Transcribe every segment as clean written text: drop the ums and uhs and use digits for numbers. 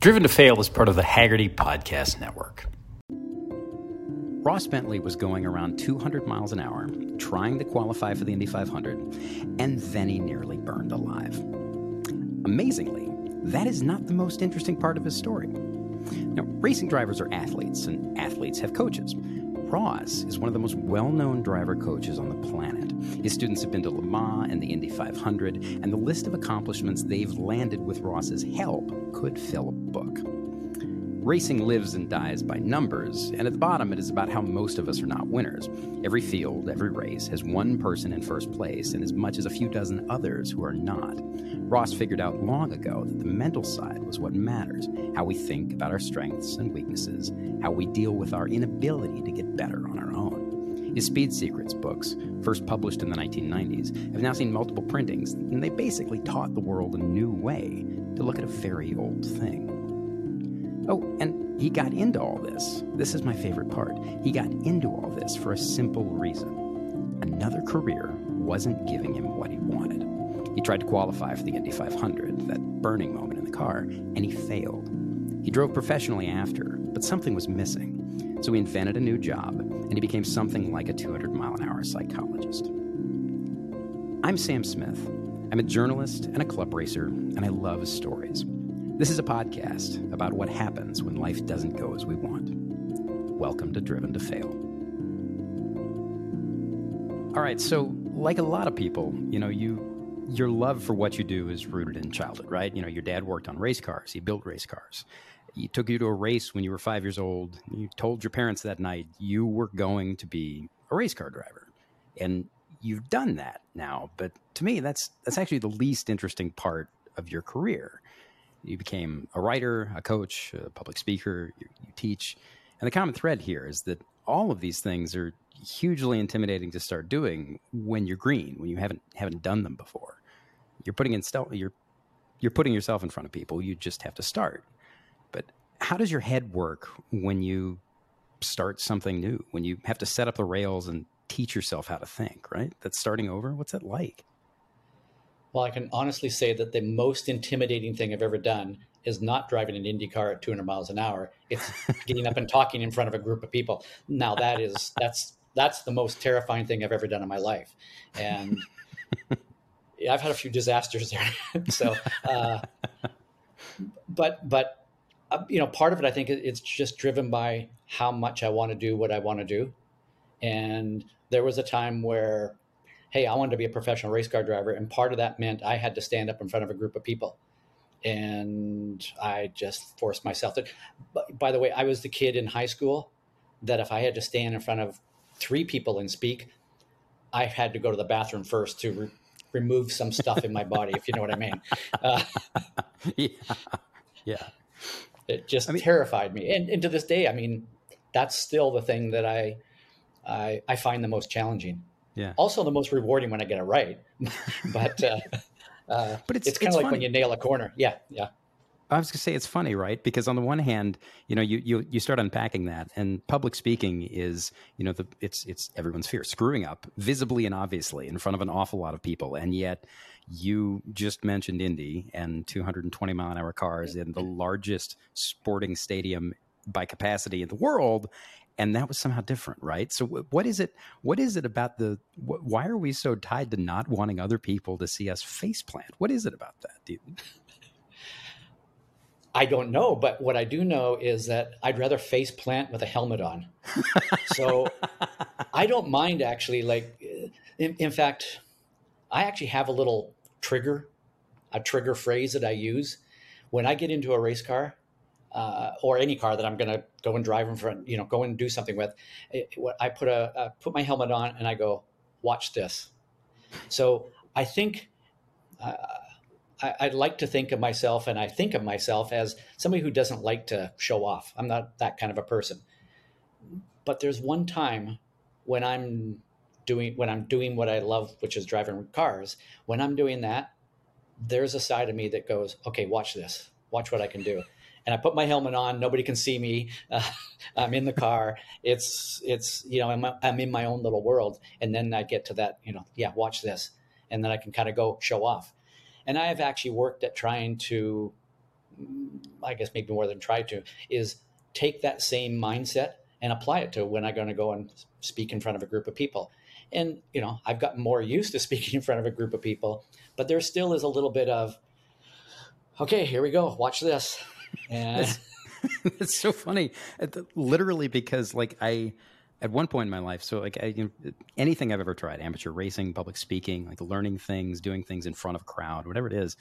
Driven to Fail is part of the Hagerty Podcast Network. Ross Bentley was going around 200 miles an hour, trying to qualify for the Indy 500, and then he nearly burned alive. Amazingly, that is not the most interesting part of his story. Now, racing drivers are athletes, and athletes have coaches. Ross is one of the most well-known driver coaches on the planet. His students have been to Le Mans and the Indy 500, and the list of accomplishments they've landed with Ross's help could fill a book. Racing lives and dies by numbers, and at the bottom it is about how most of us are not winners. Every field, every race has one person in first place and as much as a few dozen others who are not. Ross figured out long ago that the mental side was what matters, how we think about our strengths and weaknesses, how we deal with our inability to get better on our own. His Speed Secrets books, first published in the 1990s, have now seen multiple printings, and they basically taught the world a new way to look at a very old thing. Oh, and he got into all this. This is my favorite part. He got into all this for a simple reason. Another career wasn't giving him what he wanted. He tried to qualify for the Indy 500, that burning moment in the car, and he failed. He drove professionally after, but something was missing. So he invented a new job, and he became something like a 200-mile-an-hour psychologist. I'm Sam Smith. I'm a journalist and a club racer, and I love stories. This is a podcast about what happens when life doesn't go as we want. Welcome to Driven to Fail. All right, so like a lot of people, your love for what you do is rooted in childhood, right? You know, your dad worked on race cars. He built race cars. He took you to a race when you were 5 years old. You told your parents that night you were going to be a race car driver. And you've done that now. But to me, that's actually the least interesting part of your career. You became a writer, a coach, a public speaker, you teach. And the common thread here is that all of these things are hugely intimidating to start doing when you're green, when you haven't done them before. You're putting yourself in front of people. You just have to start. But how does your head work when you start something new, when you have to set up the rails and teach yourself how to think, right? That's starting over. What's that like? Well, I can honestly say that the most intimidating thing I've ever done is not driving an IndyCar at 200 miles an hour. It's getting up and talking in front of a group of people. Now that's the most terrifying thing I've ever done in my life. And I've had a few disasters there. So part of it, I think it's just driven by how much I want to do what I want to do. And there was a time where, hey, I wanted to be a professional race car driver. And part of that meant I had to stand up in front of a group of people. And I just forced myself to. By the way, I was the kid in high school that if I had to stand in front of three people and speak, I had to go to the bathroom first to remove some stuff in my body, if you know what I mean. Yeah. It just terrified me. And to this day, that's still the thing that I find the most challenging. Yeah. Also the most rewarding when I get it right, but it's kind of like funny when you nail a corner. Yeah. Yeah. I was going to say it's funny, right? Because on the one hand, you start unpacking that, and public speaking is, it's everyone's fear, screwing up visibly and obviously in front of an awful lot of people. And yet you just mentioned Indy and 220 mile an hour cars in the largest sporting stadium by capacity in the world. And that was somehow different, right? So what is it about why are we so tied to not wanting other people to see us face plant? What is it about that, dude? I don't know, but what I do know is that I'd rather face plant with a helmet on. So I don't mind actually, in fact, I actually have a little trigger phrase that I use when I get into a race car. Or any car that I'm going to go and drive in front, go and do something with. I put my helmet on and I go, watch this. So I think I'd like to think of myself, and I think of myself as somebody who doesn't like to show off. I'm not that kind of a person. But there's one time when I'm doing what I love, which is driving cars. When I'm doing that, there's a side of me that goes, okay, watch this. Watch what I can do. And I put my helmet on. Nobody can see me. I'm in the car. I'm in my own little world. And then I get to that, watch this. And then I can kind of go show off. And I have actually worked at trying to I guess maybe more than try to, is take that same mindset and apply it to when I'm going to go and speak in front of a group of people. And, you know, I've gotten more used to speaking in front of a group of people, but there still is a little bit of, okay, here we go. Watch this. And it's so funny. Literally, because like at one point in my life, so like anything I've ever tried, amateur racing, public speaking, like learning things, doing things in front of a crowd, whatever it is,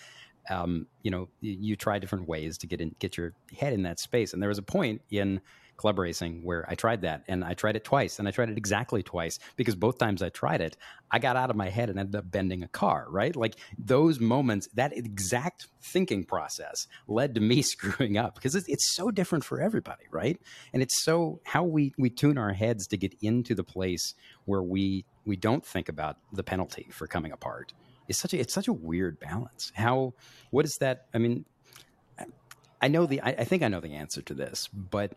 you know, you try different ways to get your head in that space. And there was a point in club racing where I tried that, and I tried it twice, and I tried it exactly twice, because both times I tried it, I got out of my head and ended up bending a car, right? Like those moments, that exact thinking process led to me screwing up, because it's so different for everybody, right? And it's so how we tune our heads to get into the place where we don't think about the penalty for coming apart. It's such a weird balance. What is that? I mean, I think I know the answer to this, but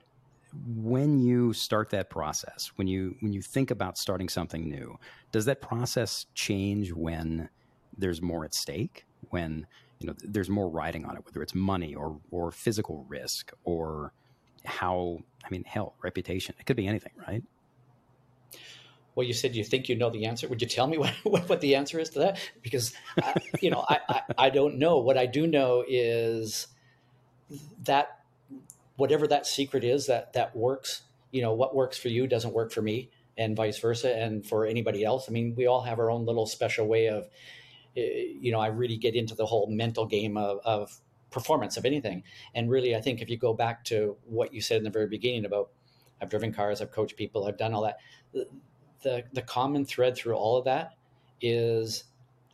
when you start that process, when you think about starting something new, does that process change when there's more at stake, when, you know, there's more riding on it, whether it's money or physical risk or hell, reputation? It could be anything, right? Well, you said you think you know the answer. Would you tell me what the answer is to that? Because, you know, I don't know. What I do know is that whatever that secret is that works, you know, what works for you doesn't work for me, and vice versa. And for anybody else, I mean, we all have our own little special way of, you know, I really get into the whole mental game of performance of anything. And really, I think if you go back to what you said in the very beginning about, I've driven cars, I've coached people, I've done all that. The common thread through all of that is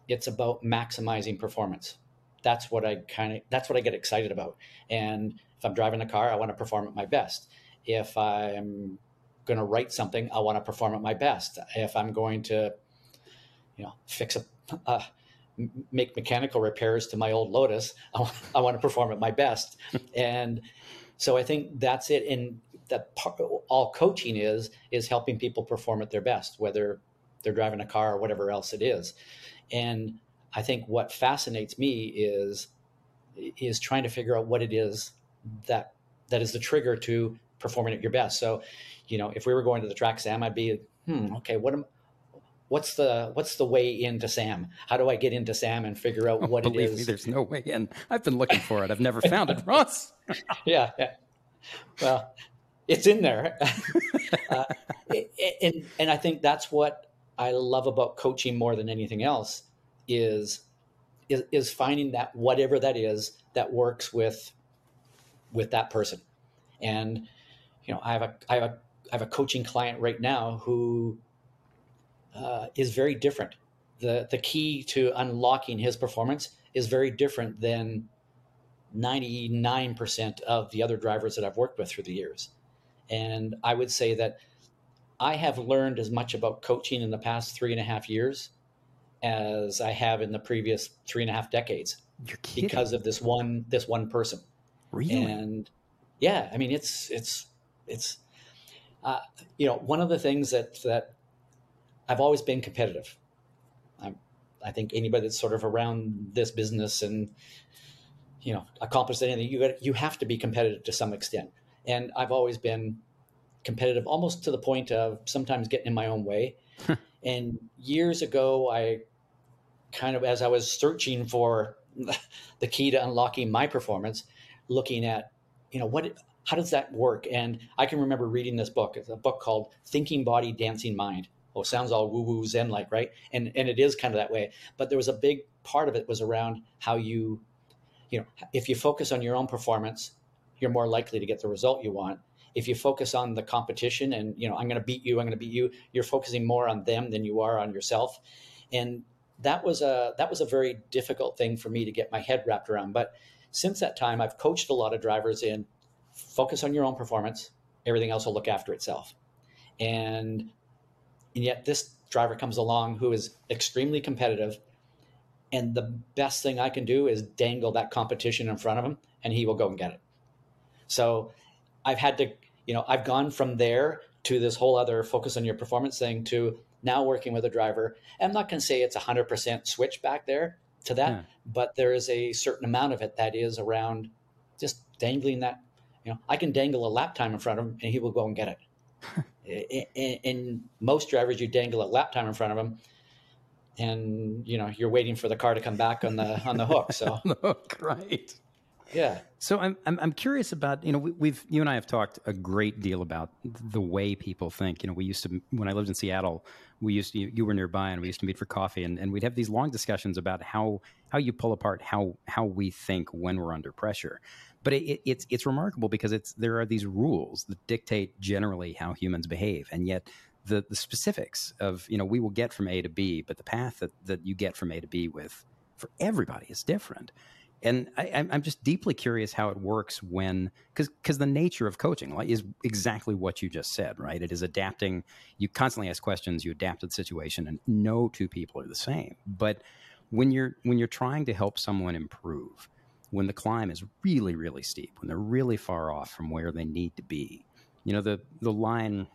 it's about maximizing performance. That's what I get excited about. And if I'm driving a car, I want to perform at my best. If I'm going to write something, I want to perform at my best. If I'm going to, you know, make mechanical repairs to my old Lotus, I want to perform at my best. And so I think that's it. And that part, all coaching is helping people perform at their best, whether they're driving a car or whatever else it is. And I think what fascinates me is trying to figure out what it is that is the trigger to performing at your best. So, you know, if we were going to the track, Sam, I'd be, okay, what's the way into Sam? How do I get into Sam and figure out what it is? Believe me, there's no way in. I've been looking for it. I've never found it, Ross. Yeah. Well, it's in there. And I think that's what I love about coaching more than anything else is finding that whatever that is that works with that person. And, you know, I have a coaching client right now who is very different. The key to unlocking his performance is very different than 99% of the other drivers that I've worked with through the years. And I would say that I have learned as much about coaching in the past 3.5 years as I have in the previous 3.5 decades. You're kidding. Because of this one person. Really? And yeah, I mean, it's you know, one of the things that I've always been competitive. I think anybody that's sort of around this business and, you know, accomplished anything, you have to be competitive to some extent. And I've always been competitive, almost to the point of sometimes getting in my own way. And years ago, I kind of, as I was searching for the key to unlocking my performance, looking at, you know, how does that work? And I can remember reading this book. It's a book called Thinking Body, Dancing Mind. Oh, sounds all woo-woo zen-like, right? And it is kind of that way. But there was a big part of it was around how you know, if you focus on your own performance, you're more likely to get the result you want. If you focus on the competition and, you know, I'm going to beat you, you're focusing more on them than you are on yourself. And that was a very difficult thing for me to get my head wrapped around. But since that time, I've coached a lot of drivers in focus on your own performance. Everything else will look after itself. And yet this driver comes along who is extremely competitive. And the best thing I can do is dangle that competition in front of him, and he will go and get it. So I've had to, you know, I've gone from there to this whole other focus on your performance thing to now working with a driver. I'm not going to say it's 100% switch back there to that, but there is a certain amount of it that is around dangling that, you know, I can dangle a lap time in front of him and he will go and get it. In most drivers, you dangle a lap time in front of him and, you know, you're waiting for the car to come back on the hook. So on the hook, right. Yeah. So I'm curious about, you know, you and I have talked a great deal about the way people think. You know, we used to, when I lived in Seattle, you were nearby and we used to meet for coffee and we'd have these long discussions about how you pull apart how we think when we're under pressure. But it's remarkable because there are these rules that dictate generally how humans behave. And yet the specifics of, you know, we will get from A to B, but the path that you get from A to B with for everybody is different. And I'm just deeply curious how it works because the nature of coaching is exactly what you just said, right? It is adapting. You constantly ask questions, you adapt to the situation, and no two people are the same. But when you're trying to help someone improve, when the climb is really, really steep, when they're really far off from where they need to be, you know, the old line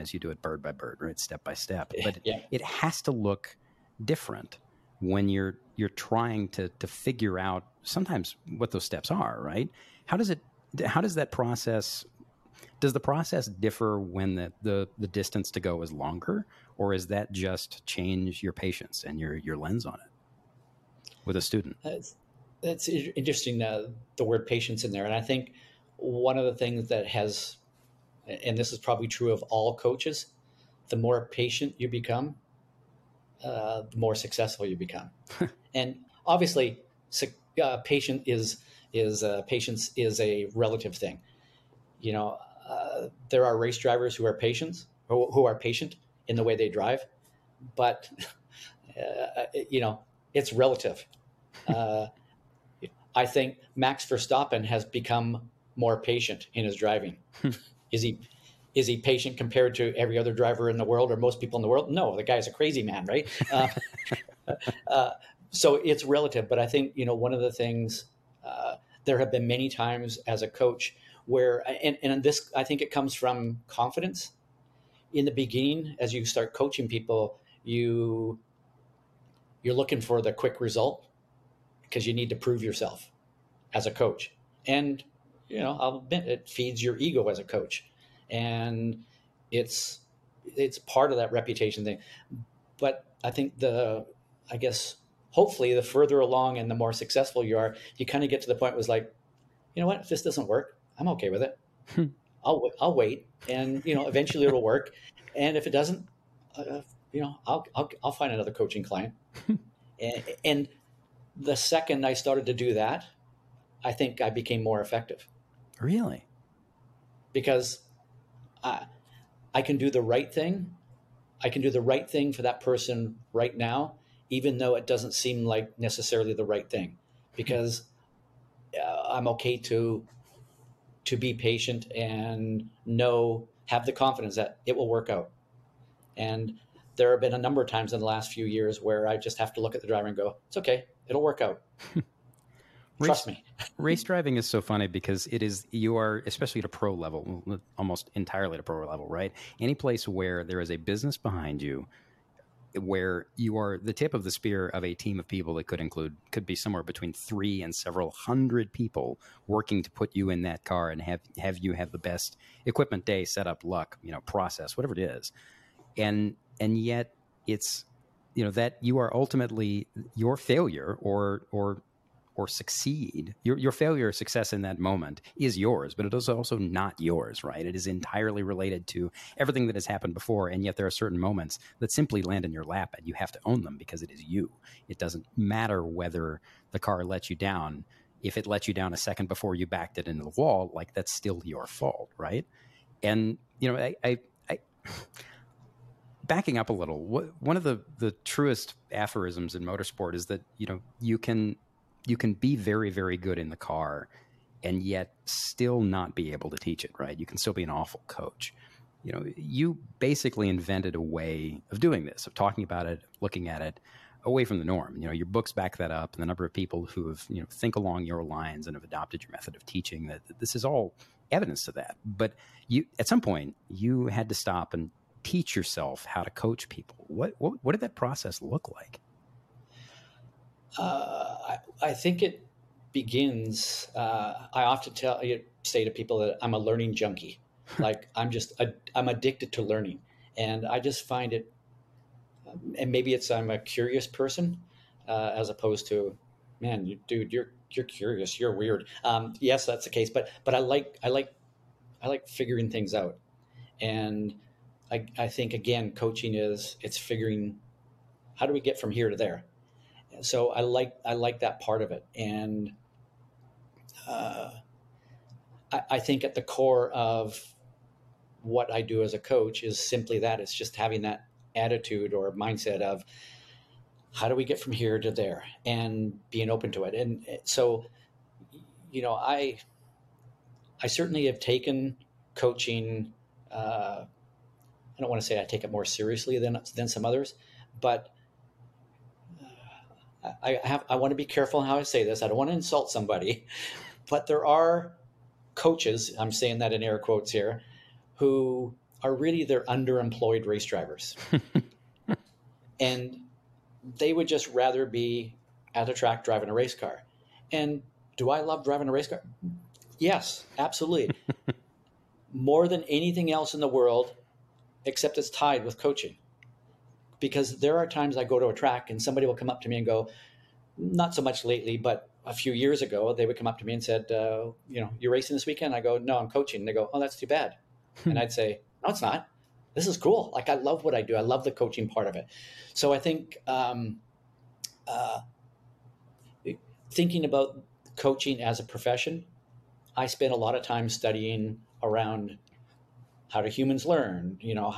is you do it bird by bird, right? Step by step. But yeah. It has to look different when you're trying to figure out sometimes what those steps are, right? Does the process differ when the distance to go is longer, or is that just change your patience and your lens on it with a student? That's interesting, the word patience in there. And I think one of the things that has, and this is probably true of all coaches, the more patient you become, the more successful you become. And obviously, patience is a relative thing. You know, there are race drivers who are patient in the way they drive, but you know, it's relative. I think Max Verstappen has become more patient in his driving. Is he patient compared to every other driver in the world or most people in the world? No, the guy's a crazy man, right? So it's relative. But I think, you know, one of the things, there have been many times as a coach where, and this, I think it comes from confidence. In the beginning, as you start coaching people, you're looking for the quick result because you need to prove yourself as a coach. And, you know, I'll admit it feeds your ego as a coach. And it's part of that reputation thing. But I think hopefully the further along and the more successful you are, you kind of get to the point where it's like, you know what, if this doesn't work, I'm okay with it. I'll wait. And, you know, eventually it'll work. And if it doesn't, you know, I'll find another coaching client. And the second I started to do that, I think I became more effective. Really? Because I can do the right thing. I can do the right thing for that person right now, even though it doesn't seem like necessarily the right thing, because I'm okay to be patient and have the confidence that it will work out. And there have been a number of times in the last few years where I just have to look at the driver and go, it's okay, it'll work out. Trust me. Race driving is so funny because you are, especially at a pro level, almost entirely at a pro level, right? Any place where there is a business behind you, where you are the tip of the spear of a team of people that could be somewhere between 3 and several hundred people working to put you in that car and have you have the best equipment, day, setup, luck, you know, process, whatever it is. And yet it's, you know, that you are ultimately your failure or succeed. Your failure or success in that moment is yours, but it is also not yours, right? It is entirely related to everything that has happened before, and yet there are certain moments that simply land in your lap, and you have to own them because it is you. It doesn't matter whether the car lets you down. If it let you down a second before you backed it into the wall, like, that's still your fault, right? And, you know, I backing up a little, one of the truest aphorisms in motorsport is that, you know, you can be very, very good in the car and yet still not be able to teach it, right? You can still be an awful coach. You know, you basically invented a way of doing this, of talking about it, looking at it away from the norm. You know, your books back that up, and the number of people who have, you know, think along your lines and have adopted your method of teaching, that this is all evidence to that. But you, at some point, you had to stop and teach yourself how to coach people. What did that process look like? I think it begins, I often say to people that I'm a learning junkie. Like I'm addicted to learning, and I just find it, and maybe it's, I'm a curious person, as opposed to, man, you're curious, you're weird. Yes, that's the case, but I like figuring things out. And I think, again, coaching it's figuring, how do we get from here to there? So I like that part of it. And, I think at the core of what I do as a coach is simply that. It's just having that attitude or mindset of how do we get from here to there and being open to it. And so, you know, I certainly have taken coaching. I don't want to say I take it more seriously than some others, but I want to be careful how I say this. I don't want to insult somebody, but there are coaches, I'm saying that in air quotes here, who are really, they're underemployed race drivers. And they would just rather be at the track driving a race car. And do I love driving a race car? Yes, absolutely. More than anything else in the world, except it's tied with coaching. Because there are times I go to a track and somebody will come up to me and go, not so much lately, but a few years ago, they would come up to me and said, you know, you're racing this weekend? I go, no, I'm coaching. And they go, oh, that's too bad. And I'd say, no, it's not. This is cool. Like, I love what I do. I love the coaching part of it. So I think thinking about coaching as a profession, I spend a lot of time studying around how do humans learn, you know,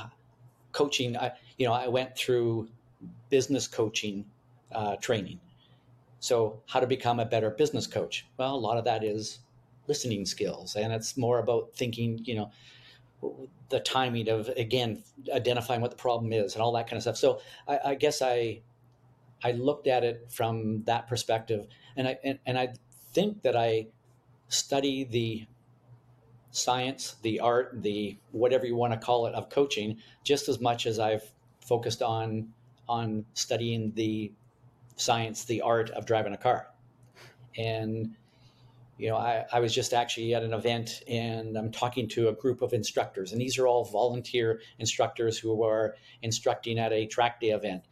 coaching. I went through business coaching training. So how to become a better business coach? Well, a lot of that is listening skills, and it's more about thinking, you know, the timing of, again, identifying what the problem is and all that kind of stuff. So I guess I looked at it from that perspective, and I think that I study the science, the art, the whatever you want to call it of coaching, just as much as I've focused on studying the science, the art of driving a car. And, you know, I was just actually at an event, and I'm talking to a group of instructors, and these are all volunteer instructors who are instructing at a track day event.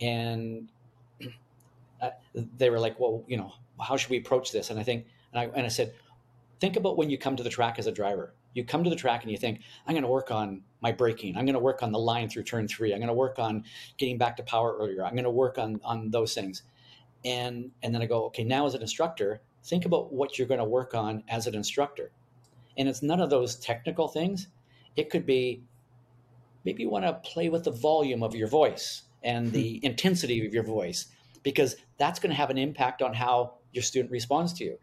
And they were like, well, you know, how should we approach this? And I said, think about when you come to the track as a driver. You come to the track and you think, I'm going to work on my braking. I'm going to work on the line through turn 3. I'm going to work on getting back to power earlier. I'm going to work on those things. And then I go, okay, now as an instructor, think about what you're going to work on as an instructor. And it's none of those technical things. It could be, maybe you want to play with the volume of your voice and the intensity of your voice, because that's going to have an impact on how your student responds to you.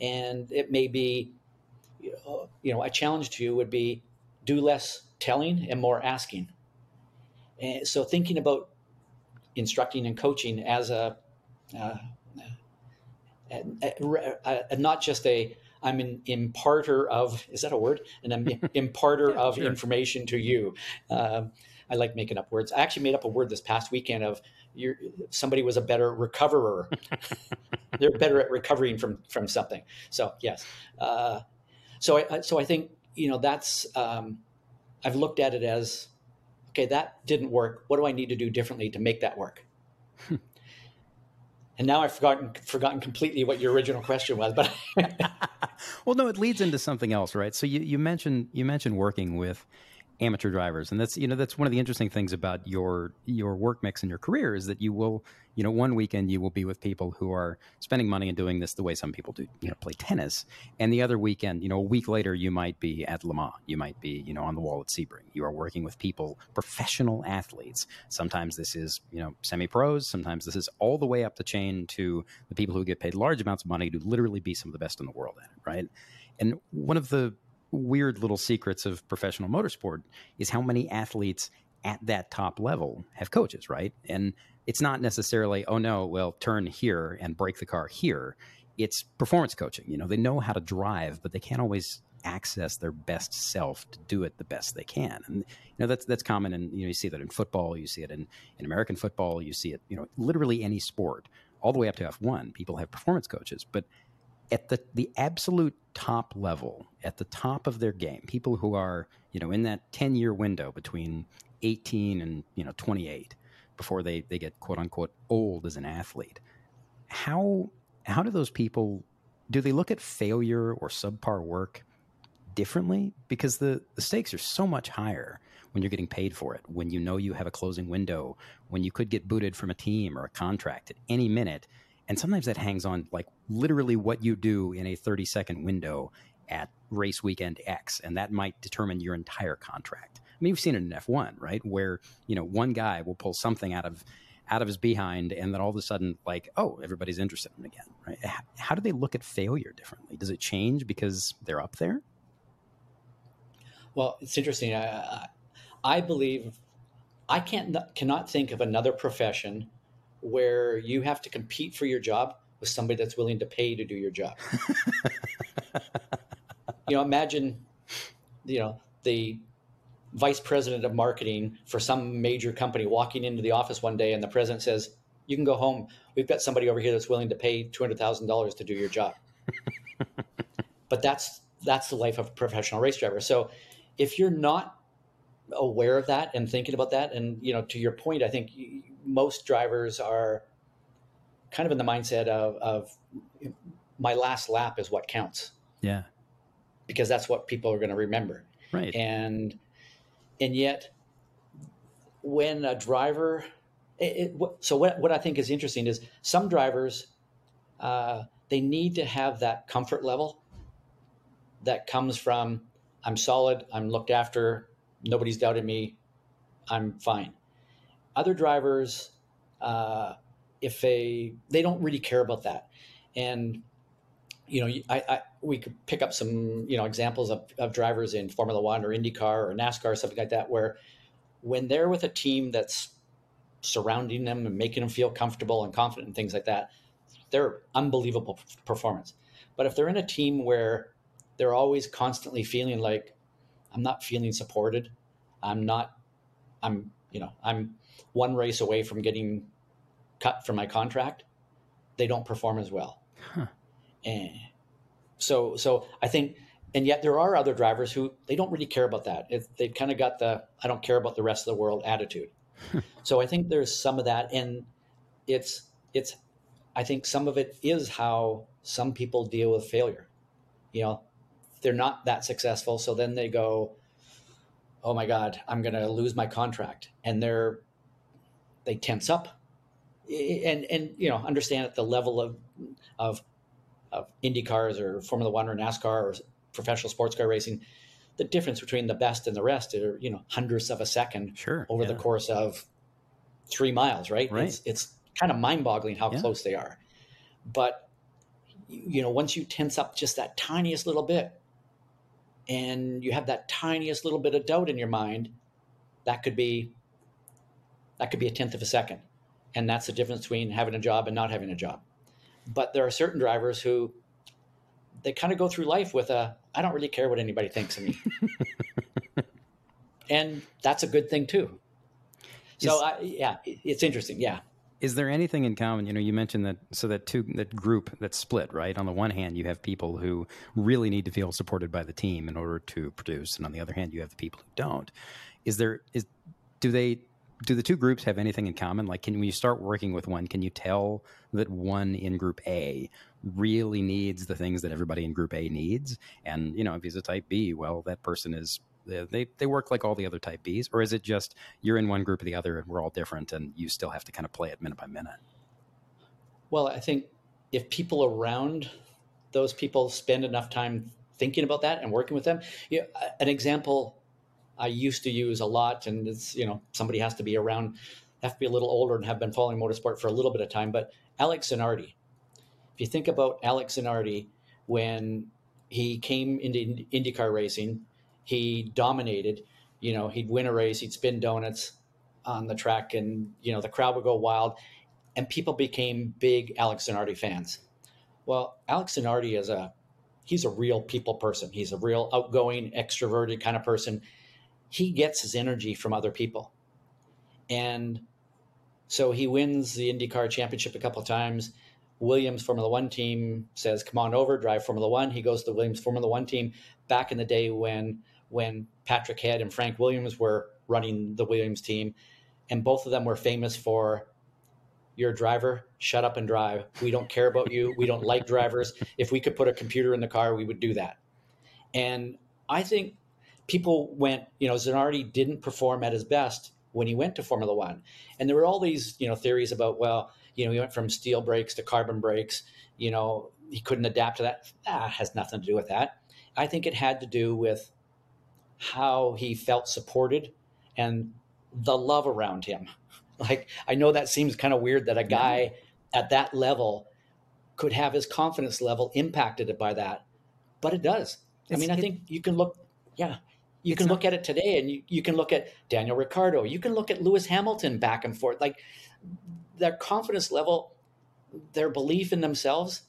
And it may be, you know, a challenge to you would be do less telling and more asking. And so thinking about instructing and coaching as a not just I'm an imparter of, is that a word? And I'm an imparter of information to you. I like making up words. I actually made up a word this past weekend of somebody was a better recoverer. They're better at recovering from something. So yes. So I think, you know, that's, I've looked at it as, okay, that didn't work. What do I need to do differently to make that work? And now I've forgotten completely what your original question was, but well, no, it leads into something else, right? So you mentioned working with amateur drivers, and that's, you know, that's one of the interesting things about your work mix in your career is that you will, you know, one weekend you will be with people who are spending money and doing this the way some people do, you know, play tennis, and the other weekend, you know, a week later, you might be at Le Mans, you might be, you know, on the wall at Sebring. You are working with people, professional athletes. Sometimes this is, you know, semi-pros. Sometimes this is all the way up the chain to the people who get paid large amounts of money to literally be some of the best in the world at it, right? And one of the weird little secrets of professional motorsport is how many athletes at that top level have coaches, right? And it's not necessarily, oh no, well, turn here and brake the car here. It's performance coaching. You know, they know how to drive, but they can't always access their best self to do it the best they can. And, you know, that's common. And, you know, you see that in football, you see it in American football, you see it, you know, literally any sport, all the way up to F1, people have performance coaches. But at the absolute top level, at the top of their game, people who are, you know, in that 10-year window between 18 and, you know, 28 before they get quote unquote old as an athlete, how do those people, do they look at failure or subpar work differently? Because the stakes are so much higher when you're getting paid for it, when you know you have a closing window, when you could get booted from a team or a contract at any minute. And sometimes that hangs on like literally what you do in a 30-second window at race weekend X, and that might determine your entire contract. I mean, we've seen it in F1, right? Where, you know, one guy will pull something out of his behind, and then all of a sudden, like, oh, everybody's interested in him again, right? How do they look at failure differently? Does it change because they're up there? Well, it's interesting. I believe I cannot think of another profession where you have to compete for your job with somebody that's willing to pay to do your job. You know, imagine, you know, the vice president of marketing for some major company walking into the office one day and the president says, you can go home. We've got somebody over here that's willing to pay $200,000 to do your job. But that's the life of a professional race driver. So if you're not aware of that and thinking about that, and, you know, to your point, I think most drivers are kind of in the mindset of my last lap is what counts. Yeah. Because that's what people are going to remember. Right. And yet when a driver, what I think is interesting is some drivers, they need to have that comfort level that comes from, I'm solid, I'm looked after, nobody's doubted me, I'm fine. Other drivers, if they don't really care about that. And, you know, we could pick up some, you know, examples of drivers in Formula One or IndyCar or NASCAR or something like that, where when they're with a team that's surrounding them and making them feel comfortable and confident and things like that, they're unbelievable performance. But if they're in a team where they're always constantly feeling like, I'm not feeling supported, I'm one race away from getting cut from my contract, they don't perform as well. Huh. And so I think, and yet there are other drivers who, they don't really care about that. They've kind of got the, I don't care about the rest of the world attitude. So I think there's some of that. And it's, I think some of it is how some people deal with failure. You know, they're not that successful. So then they go, oh my God, I'm going to lose my contract. And they tense up and, you know, understand at the level of IndyCars or Formula One or NASCAR or professional sports car racing, the difference between the best and the rest are, you know, hundredths of a second over the course of 3 miles, right? It's kind of mind boggling how close they are. But, you know, once you tense up just that tiniest little bit and you have that tiniest little bit of doubt in your mind, that could be a tenth of a second. And that's the difference between having a job and not having a job. But there are certain drivers who they kind of go through life with I don't really care what anybody thinks of me. And that's a good thing too. So it's interesting. Yeah. Is there anything in common? You know, you mentioned that, so that group that's split, right? On the one hand, you have people who really need to feel supported by the team in order to produce. And on the other hand, you have the people who don't. Do the two groups have anything in common? Like, when you start working with one, can you tell that one in group A really needs the things that everybody in group A needs? And, you know, if he's a type B, well, that person is, they work like all the other type Bs. Or is it just you're in one group or the other and we're all different and you still have to kind of play it minute by minute? Well, I think if people around those people spend enough time thinking about that and working with them, you know, an example I used to use a lot, and it's, you know, somebody has to be around, have to be a little older and have been following motorsport for a little bit of time. But Alex Zanardi, if you think about Alex Zanardi, when he came into IndyCar racing, he dominated. You know, he'd win a race, he'd spin donuts on the track, and, you know, the crowd would go wild, and people became big Alex Zanardi fans. Well, Alex Zanardi he's a real people person. He's a real outgoing, extroverted kind of person. He gets his energy from other people. And so he wins the IndyCar championship a couple of times. Williams Formula One team says, come on over, drive Formula One. He goes to the Williams Formula One team back in the day when Patrick Head and Frank Williams were running the Williams team. And both of them were famous for, you're a driver, shut up and drive. We don't care about you. We don't like drivers. If we could put a computer in the car, we would do that. And I think people went, Zanardi didn't perform at his best when he went to Formula One. And there were all these, theories about, he went from steel brakes to carbon brakes, he couldn't adapt to that. That has nothing to do with that. I think it had to do with how he felt supported and the love around him. Like, I know that seems kind of weird that a guy at that level could have his confidence level impacted by that, but it does. I think you can look, you can look at it today, and you can look at Daniel Ricciardo. You can look at Lewis Hamilton back and forth. Like, their confidence level, their belief in themselves,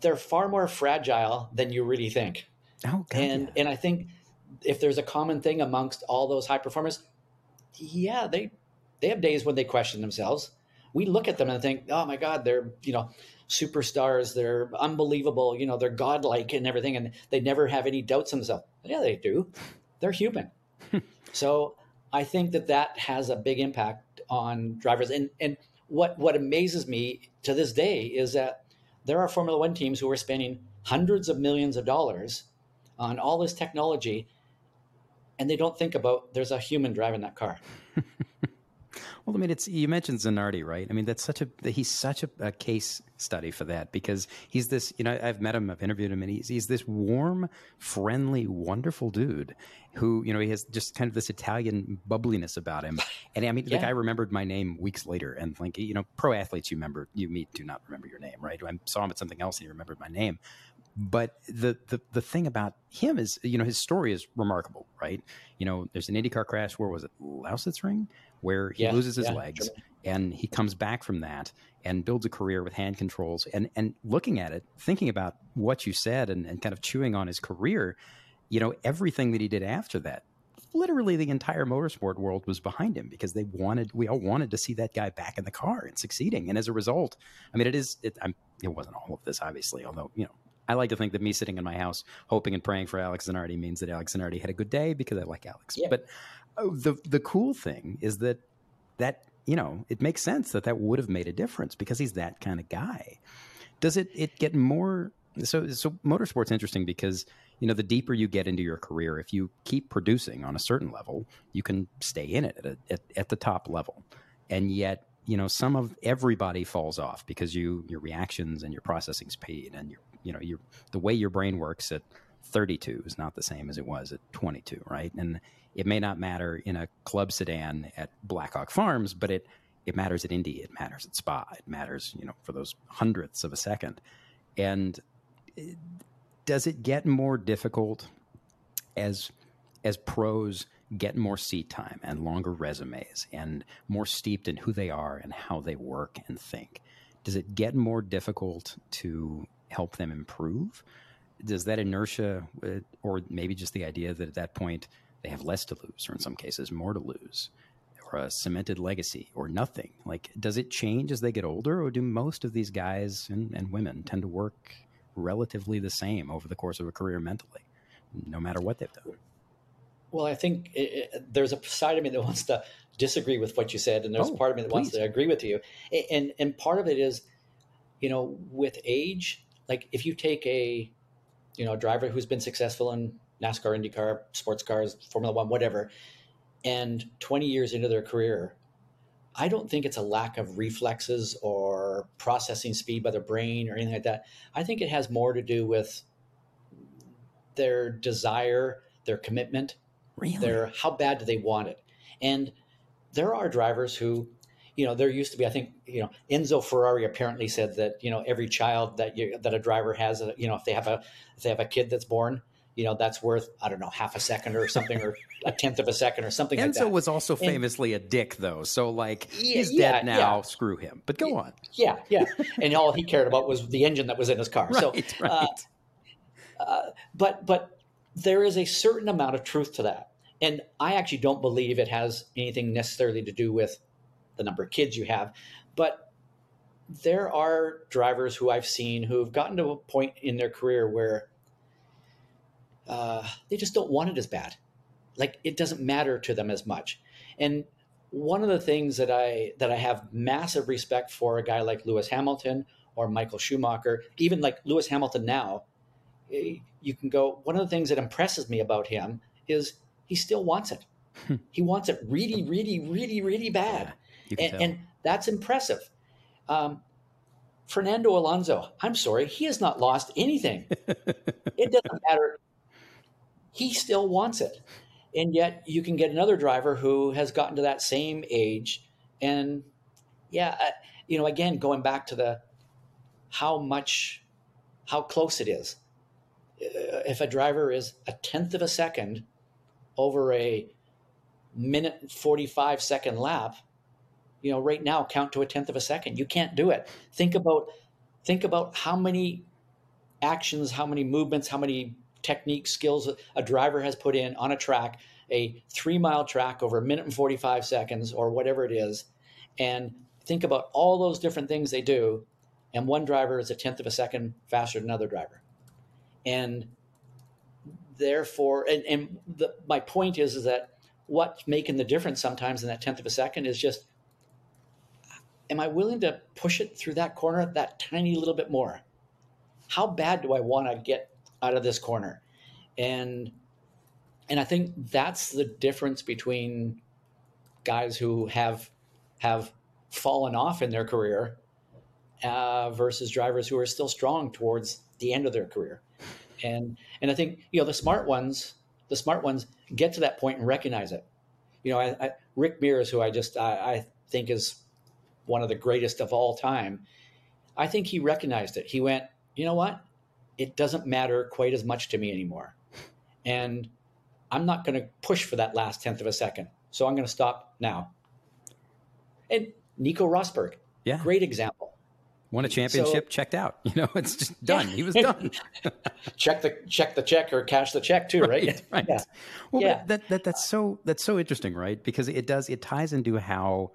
they're far more fragile than you really think. Oh, God, and I think if there's a common thing amongst all those high performers, they have days when they question themselves. We look at them and think, oh my God, they're, superstars. They're unbelievable. They're godlike and everything. And they never have any doubts in themselves. Yeah, they do. They're human. So I think that has a big impact on drivers. And what amazes me to this day is that there are Formula One teams who are spending hundreds of millions of dollars on all this technology, and they don't think about there's a human driving that car. Well, you mentioned Zanardi, right? That's he's such a case study for that, because he's this, I've met him, I've interviewed him, and he's this warm, friendly, wonderful dude who, he has just kind of this Italian bubbliness about him. And the guy remembered my name weeks later, and pro athletes you meet do not remember your name, right? I saw him at something else and he remembered my name. But the thing about him is, his story is remarkable, right? There's an IndyCar crash, where was it? Lausitzring? Where he loses his legs, and he comes back from that and builds a career with hand controls. And looking at it, thinking about what you said and kind of chewing on his career, everything that he did after that, literally the entire motorsport world was behind him, because we all wanted to see that guy back in the car and succeeding. And as a result, it wasn't all of this, obviously, although, I like to think that me sitting in my house hoping and praying for Alex Zanardi means that Alex Zanardi had a good day, because I like Alex. Yeah. But the cool thing is that it makes sense that would have made a difference, because he's that kind of guy. Does it get more so motorsport's interesting, because the deeper you get into your career, if you keep producing on a certain level, you can stay in it at the top level. And yet, some of everybody falls off, because your reactions and your processing speed and your the way your brain works at 32 is not the same as it was at 22, right? And it may not matter in a club sedan at Blackhawk Farms, but it matters at Indy, it matters at Spa, it matters, for those hundredths of a second. And does it get more difficult as pros get more seat time and longer resumes and more steeped in who they are and how they work and think? Does it get more difficult to help them improve? Does that inertia, or maybe just the idea that at that point they have less to lose, or in some cases more to lose, or a cemented legacy, or nothing? Like, does it change as they get older, or do most of these guys and women tend to work relatively the same over the course of a career mentally, no matter what they've done? Well, I think there's a side of me that wants to disagree with what you said, and there's part of me that wants to agree with you. And part of it is, with age, like if you take a, driver who's been successful in NASCAR, IndyCar, sports cars, Formula One, whatever, and 20 years into their career, I don't think it's a lack of reflexes or processing speed by their brain or anything like that. I think it has more to do with their desire, their commitment, really? Their how bad do they want it. And there are drivers who, there used to be, I think, Enzo Ferrari apparently said that, every child that a driver has, if they have a kid that's born, that's worth, I don't know, half a second or something, or a tenth of a second or something like that. Enzo was also famously a dick, though. So, he's dead now. Yeah. Screw him. But go on. Yeah, yeah. And all he cared about was the engine that was in his car. Right, so, right. But there is a certain amount of truth to that. And I actually don't believe it has anything necessarily to do with the number of kids you have. But there are drivers who I've seen who have gotten to a point in their career where they just don't want it as bad. Like, it doesn't matter to them as much. And one of the things that I have massive respect for a guy like Lewis Hamilton or Michael Schumacher, even like Lewis Hamilton now, you can go, one of the things that impresses me about him is he still wants it. He wants it really, really, really, really bad. Yeah, and that's impressive. Fernando Alonso, I'm sorry, he has not lost anything. It doesn't matter. He still wants it. And yet you can get another driver who has gotten to that same age. And yeah, you know, again, going back to the how close it is. If a driver is a tenth of a second over a minute and 45 second lap, you know, right now, count to a tenth of a second. You can't do it. Think about how many actions, how many movements, how many technique skills a driver has put in on a track, a 3-mile track over a minute and 45 seconds or whatever it is. And think about all those different things they do. And one driver is a tenth of a second faster than another driver. And therefore, my point is that what's making the difference sometimes in that tenth of a second is just, am I willing to push it through that corner that tiny little bit more? How bad do I want to get out of this corner? And I think that's the difference between guys who have fallen off in their career versus drivers who are still strong towards the end of their career. And I think, you know, the smart ones get to that point and recognize it. You know, Rick Mears, who I think is one of the greatest of all time, I think he recognized it. He went, you know what? It doesn't matter quite as much to me anymore. And I'm not going to push for that last tenth of a second. So I'm going to stop now. And Nico Rosberg, yeah, great example. Won a championship, checked out. You know, it's just done. Yeah. He was done. check the check or cash the check too, right? Yeah. Well, yeah. That's so interesting, right? Because it ties into how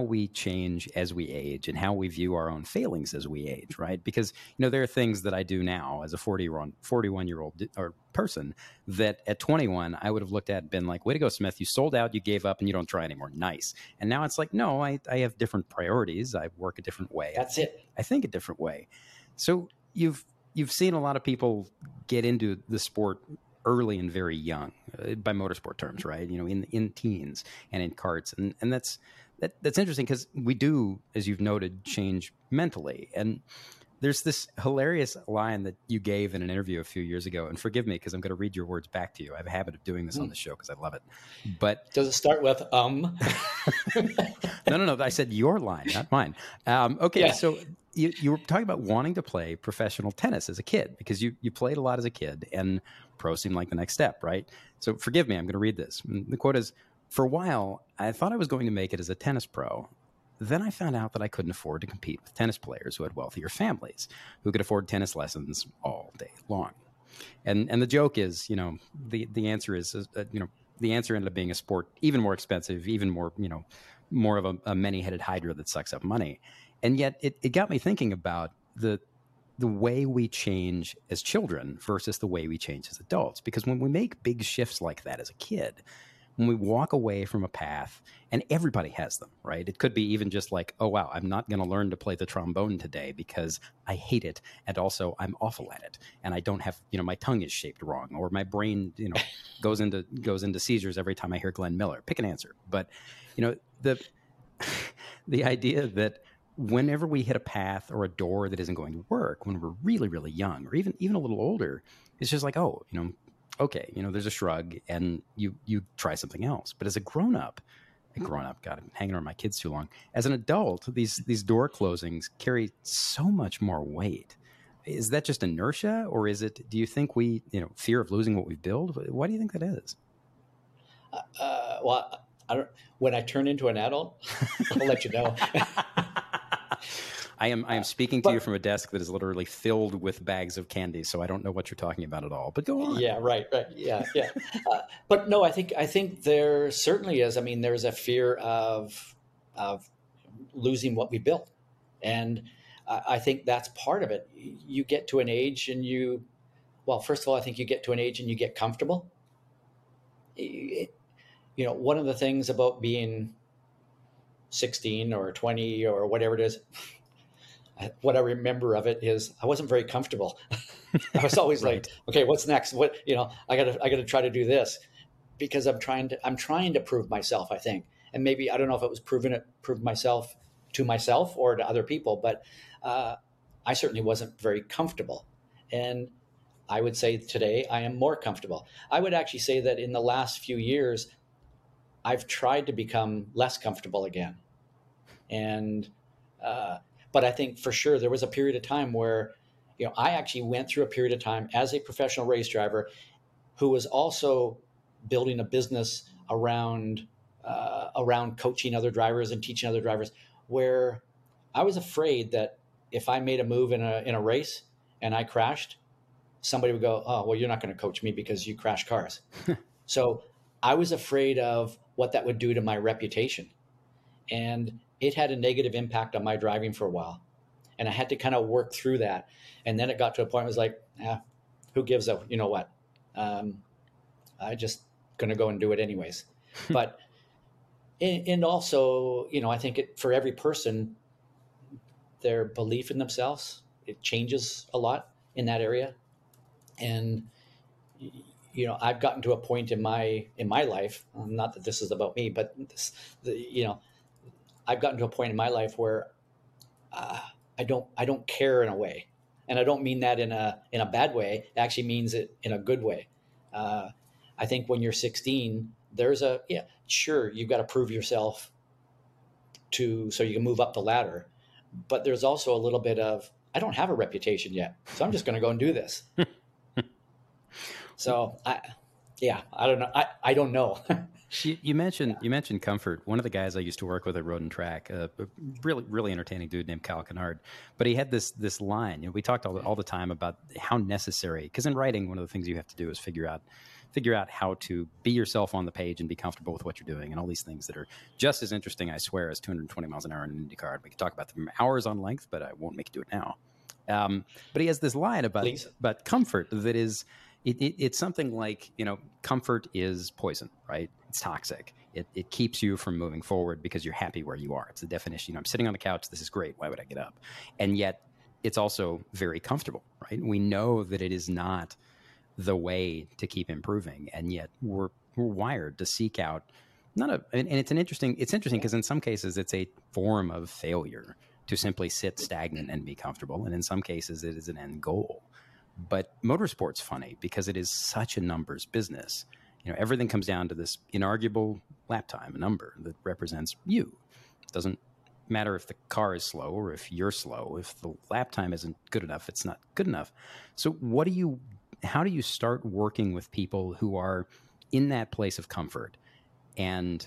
we change as we age and how we view our own failings as we age, right? Because, you know, there are things that I do now as a 41-year-old or person that at 21, I would have looked at and been like, way to go, Smith, you sold out, you gave up, and you don't try anymore. Nice. And now it's like, no, I have different priorities. I work a different way. That's it. I think a different way. So you've seen a lot of people get into the sport early and very young, by motorsport terms, right? You know, in teens and in karts. And that's interesting because we do, as you've noted, change mentally. And there's this hilarious line that you gave in an interview a few years ago. And forgive me, because I'm going to read your words back to you. I have a habit of doing this on the show because I love it. But does it start with No. I said your line, not mine. Okay. Yeah. So you were talking about wanting to play professional tennis as a kid because you played a lot as a kid and pro seemed like the next step, right? So forgive me. I'm going to read this. And the quote is, for a while, I thought I was going to make it as a tennis pro. Then I found out that I couldn't afford to compete with tennis players who had wealthier families, who could afford tennis lessons all day long. And the joke is, you know, the answer is, you know, the answer ended up being a sport even more expensive, even more, you know, more of a many-headed hydra that sucks up money. And yet it got me thinking about the way we change as children versus the way we change as adults. Because when we make big shifts like that as a kid, when we walk away from a path, and everybody has them, right? It could be even just like, oh, wow, I'm not going to learn to play the trombone today because I hate it. And also I'm awful at it. And I don't have, you know, my tongue is shaped wrong or my brain, you know, goes into seizures every time I hear Glenn Miller. Pick an answer. But, you know, the idea that whenever we hit a path or a door that isn't going to work when we're really, really young or even a little older, it's just like, oh, you know, okay, you know, there's a shrug and you try something else. But as a grown up, God, I'm hanging around my kids too long. As an adult, these door closings carry so much more weight. Is that just inertia or is it, do you think we, you know, fear of losing what we build? Why do you think that is? Well, when I turn into an adult, I'll let you know. I am speaking to you from a desk that is literally filled with bags of candy, so I don't know what you're talking about at all. But go on. Yeah, right. Yeah. But no, I think there certainly is. I mean, there's a fear of losing what we built, And I think that's part of it. You get to an age and you, well, first of all, I think you get to an age and you get comfortable. You know, one of the things about being 16 or 20 or whatever it is, what I remember of it is I wasn't very comfortable. I was always right. Like, okay, what's next? What, you know, I gotta try to do this because I'm trying to prove myself, I think. And maybe, I don't know if it was proved myself to myself or to other people, but I certainly wasn't very comfortable. And I would say today I am more comfortable. I would actually say that in the last few years, I've tried to become less comfortable again. And, but I think for sure there was a period of time where, you know, I actually went through a period of time as a professional race driver who was also building a business around coaching other drivers and teaching other drivers, where I was afraid that if I made a move in a race and I crashed, somebody would go, oh, well, you're not going to coach me because you crash cars. So I was afraid of what that would do to my reputation. And it had a negative impact on my driving for a while. And I had to kind of work through that. And then it got to a point where I was like, who gives a, you know what? I'm just going to go and do it anyways. But, and also, you know, I think for every person, their belief in themselves, it changes a lot in that area. And, you know, I've gotten to a point in my life, not that this is about me, but I've gotten to a point in my life where I don't care in a way. And I don't mean that in a bad way. It actually means it in a good way. I think when you're 16, sure, you've got to prove yourself so you can move up the ladder. But there's also a little bit of, I don't have a reputation yet, so I'm just going to go and do this. So I don't know. I don't know. You mentioned comfort. One of the guys I used to work with at Road and Track, a really, really entertaining dude named Kyle Kennard, but he had this line. You know, we talked all the time about how necessary, because in writing, one of the things you have to do is figure out how to be yourself on the page and be comfortable with what you're doing and all these things that are just as interesting, I swear, as 220 miles an hour in an IndyCar. We could talk about them hours on length, but I won't make you do it now. But he has this line about comfort that is, it's something like, you know, comfort is poison, right? It's toxic. It keeps you from moving forward because you're happy where you are. It's the definition. You know, I'm sitting on the couch. This is great. Why would I get up? And yet it's also very comfortable, right? We know that it is not the way to keep improving. And yet we're wired to seek out it's interesting because in some cases it's a form of failure to simply sit stagnant and be comfortable. And in some cases it is an end goal. But motorsport's funny because it is such a numbers business. You know, everything comes down to this inarguable lap time, a number that represents you. It doesn't matter if the car is slow or if you're slow. If the lap time isn't good enough, it's not good enough. So how do you start working with people who are in that place of comfort and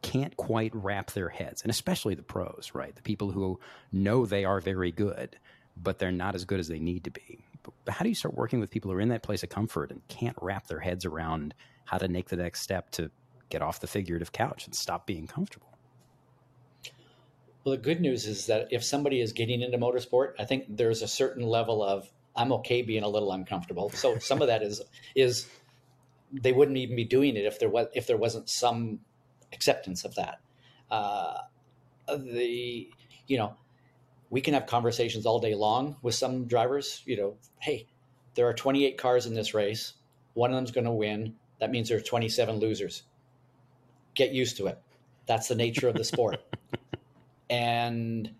can't quite wrap their heads, and especially the pros, right? The people who know they are very good, but they're not as good as they need to be. But how do you start working with people who are in that place of comfort and can't wrap their heads around how to make the next step to get off the figurative couch and stop being comfortable? Well, the good news is that if somebody is getting into motorsport, I think there's a certain level of, I'm okay being a little uncomfortable. So some of that is they wouldn't even be doing it if there wasn't some acceptance of that. We can have conversations all day long with some drivers. You know, hey, there are 28 cars in this race. One of them's going to win. That means there are 27 losers. Get used to it. That's the nature of the sport. And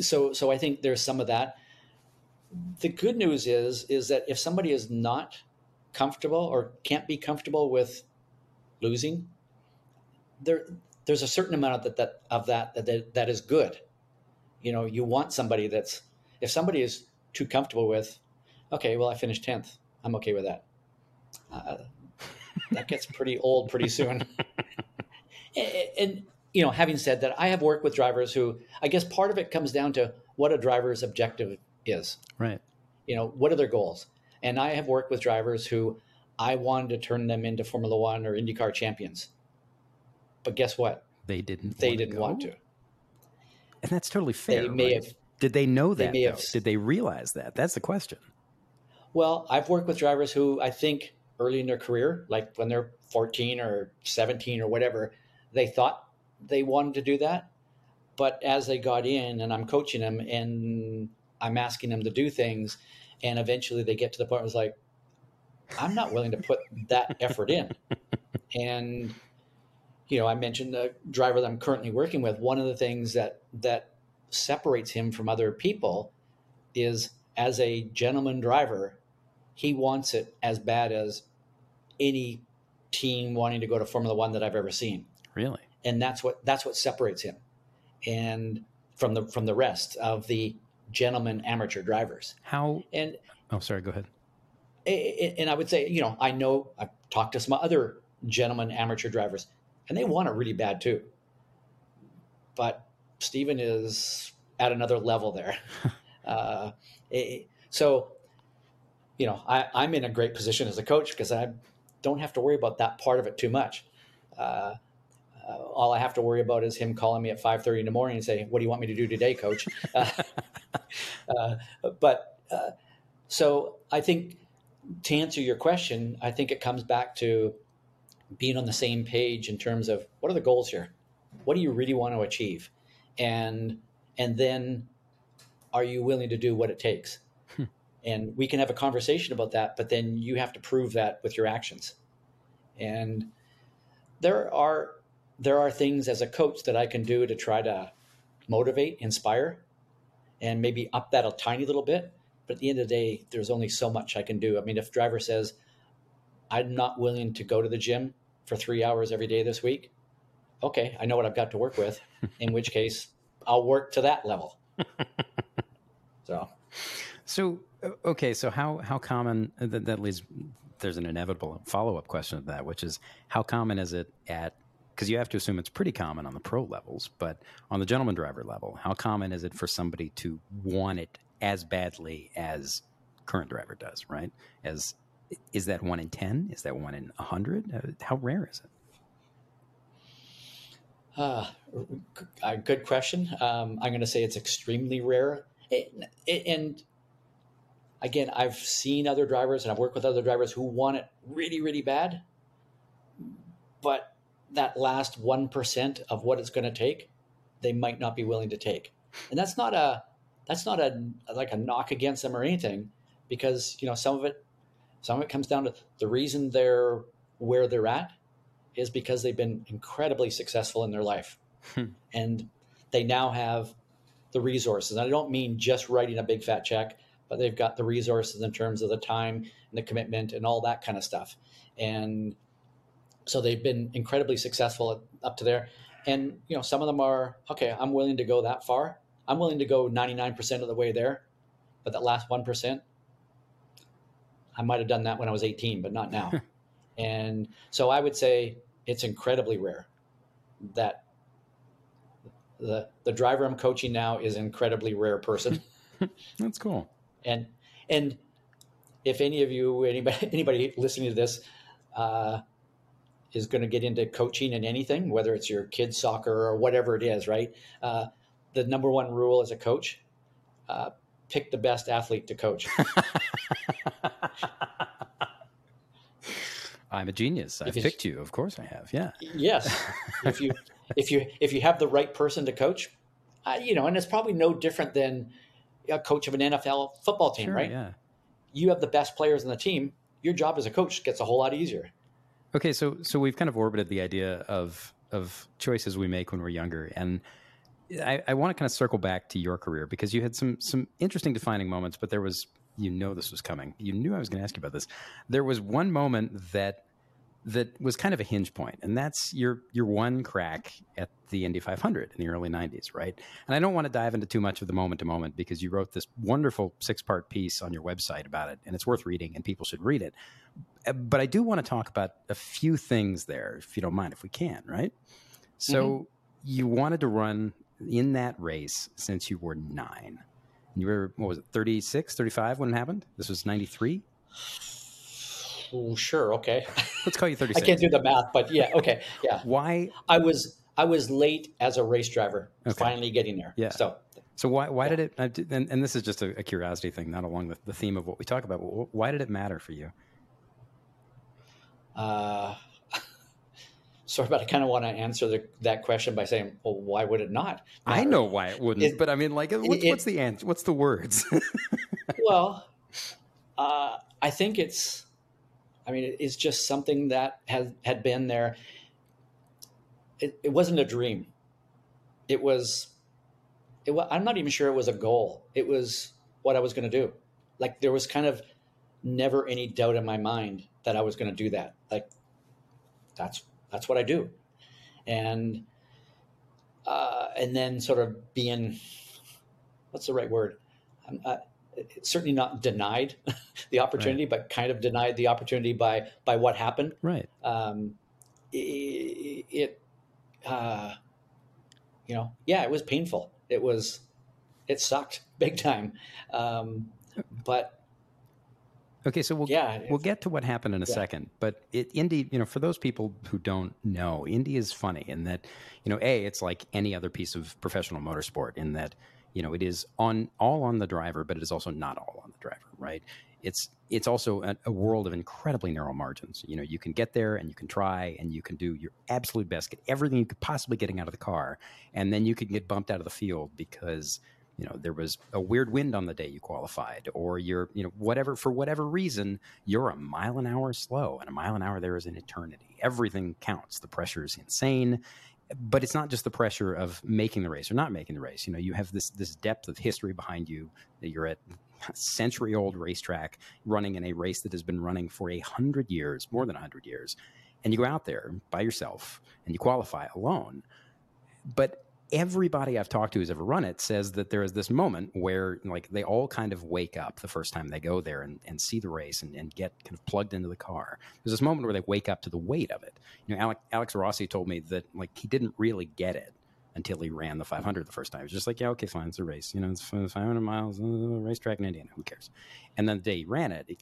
so I think there's some of that. The good news is that if somebody is not comfortable or can't be comfortable with losing, there's a certain amount of that is good. You know, you want somebody if somebody is too comfortable with, okay, well, I finished 10th. I'm okay with that. That gets pretty old pretty soon. And, you know, having said that, I have worked with drivers who, I guess part of it comes down to what a driver's objective is. Right. You know, what are their goals? And I have worked with drivers who I wanted to turn them into Formula One or IndyCar champions. But guess what? They didn't want to. And that's totally fair. They may have, did they know that? Did they realize that? That's the question. Well, I've worked with drivers who I think early in their career, like when they're 14 or 17 or whatever, they thought they wanted to do that. But as they got in, and I'm coaching them and I'm asking them to do things, and eventually they get to the point where it's like, I'm not willing to put that effort in. And, you know, I mentioned the driver that I'm currently working with. One of the things that separates him from other people is, as a gentleman driver, he wants it as bad as any team wanting to go to Formula One that I've ever seen. Really? And that's what separates him and from the rest of the gentleman amateur drivers. Go ahead. And I would say, you know, I know I've talked to some other gentlemen amateur drivers, and they want it really bad too. But Stephen is at another level there. So, you know, I'm in a great position as a coach because I don't have to worry about that part of it too much. All I have to worry about is him calling me at 5:30 in the morning and saying, "What do you want me to do today, coach?" So I think to answer your question, I think it comes back to being on the same page in terms of what are the goals here? What do you really want to achieve? And then are you willing to do what it takes? And we can have a conversation about that, but then you have to prove that with your actions. And there are things as a coach that I can do to try to motivate, inspire, and maybe up that a tiny little bit. But at the end of the day, there's only so much I can do. I mean, if driver says, I'm not willing to go to the gym for 3 hours every day this week, okay, I know what I've got to work with, in which case I'll work to that level. So, okay. So how common that leads, there's an inevitable follow-up question to that, which is how common is it at, because you have to assume it's pretty common on the pro levels, but on the gentleman driver level, how common is it for somebody to want it as badly as current driver does, right? Is that 1 in 10? Is that 1 in 100? How rare is it? Good question. I'm going to say it's extremely rare. And again, I've seen other drivers and I've worked with other drivers who want it really, really bad, but that last 1% of what it's going to take, they might not be willing to take. And that's not a like a knock against them or anything, because, you know, some of it comes down to the reason they're where they're at is because they've been incredibly successful in their life. And they now have the resources. And I don't mean just writing a big fat check, but they've got the resources in terms of the time and the commitment and all that kind of stuff. And so they've been incredibly successful up to there. And, you know, some of them are, okay, I'm willing to go that far. I'm willing to go 99% of the way there, but that last 1%, I might have done that when I was 18, but not now. And so I would say it's incredibly rare that the driver I'm coaching now is an incredibly rare person. That's cool. And if any of you, anybody listening to this is going to get into coaching in anything, whether it's your kid's soccer or whatever it is, right? The number one rule as a coach, pick the best athlete to coach. I'm a genius. I've picked you. Of course I have. Yeah. Yes. If you have the right person to coach, you know, and it's probably no different than a coach of an NFL football team, sure, right? Yeah. You have the best players on the team. Your job as a coach gets a whole lot easier. Okay. So we've kind of orbited the idea of choices we make when we're younger. And I want to kind of circle back to your career, because you had some interesting defining moments, but there was, you know, this was coming. You knew I was going to ask you about this. There was one moment that was kind of a hinge point, and that's your one crack at the Indy 500 in the early 90s, right? And I don't want to dive into too much of the moment to moment, because you wrote this wonderful 6-part piece on your website about it, and it's worth reading, and people should read it. But I do want to talk about a few things there, if you don't mind, if we can, right? So You wanted to run in that race since you were 9. You were, 36, 35 when it happened? This was 93? Oh, sure, okay. Let's call you 36. I can't do the math, but yeah, okay, yeah. Why? I was I was late as a race driver, finally getting there. Yeah. So why did it, and this is just a curiosity thing, not along the theme of what we talk about, but why did it matter for you? Sorry, but I kind of want to answer that question by saying, well, why would it not matter? I know why it wouldn't, but I mean, like, what's the answer? What's the words? Well, I think it's just something that had been there. It wasn't a dream. I'm not even sure it was a goal. It was what I was going to do. Like, there was kind of never any doubt in my mind that I was going to do that. Like, that's what I do. And then sort of being, what's the right word? It's certainly not denied the opportunity, but kind of denied the opportunity by what happened. Right. It was painful. It sucked big time. So we'll get to what happened in a second, but Indy, for those people who don't know, Indy is funny in that, it's like any other piece of professional motorsport in that, it is all on the driver, but it is also not all on the driver, right? It's also a world of incredibly narrow margins. You can get there and you can try and you can do your absolute best, get everything you could possibly getting out of the car. And then you can get bumped out of the field because, there was a weird wind on the day you qualified, or you're, whatever, for whatever reason, you're a mile an hour slow, and a mile an hour there is an eternity. Everything counts. The pressure is insane. But it's not just the pressure of making the race or not making the race. You have this depth of history behind you that you're at a century-old racetrack running in a race that has been running for 100 years, more than 100 years. And you go out there by yourself and you qualify alone. But everybody I've talked to who's ever run it says that there is this moment where, like, they all kind of wake up the first time they go there and see the race and get kind of plugged into the car. There's this moment where they wake up to the weight of it. Alex Rossi told me that, like, he didn't really get it until he ran the 500 the first time. It was just like, yeah, okay, fine, it's a race. It's 500 miles, racetrack in Indiana, who cares? And then the day he ran it, it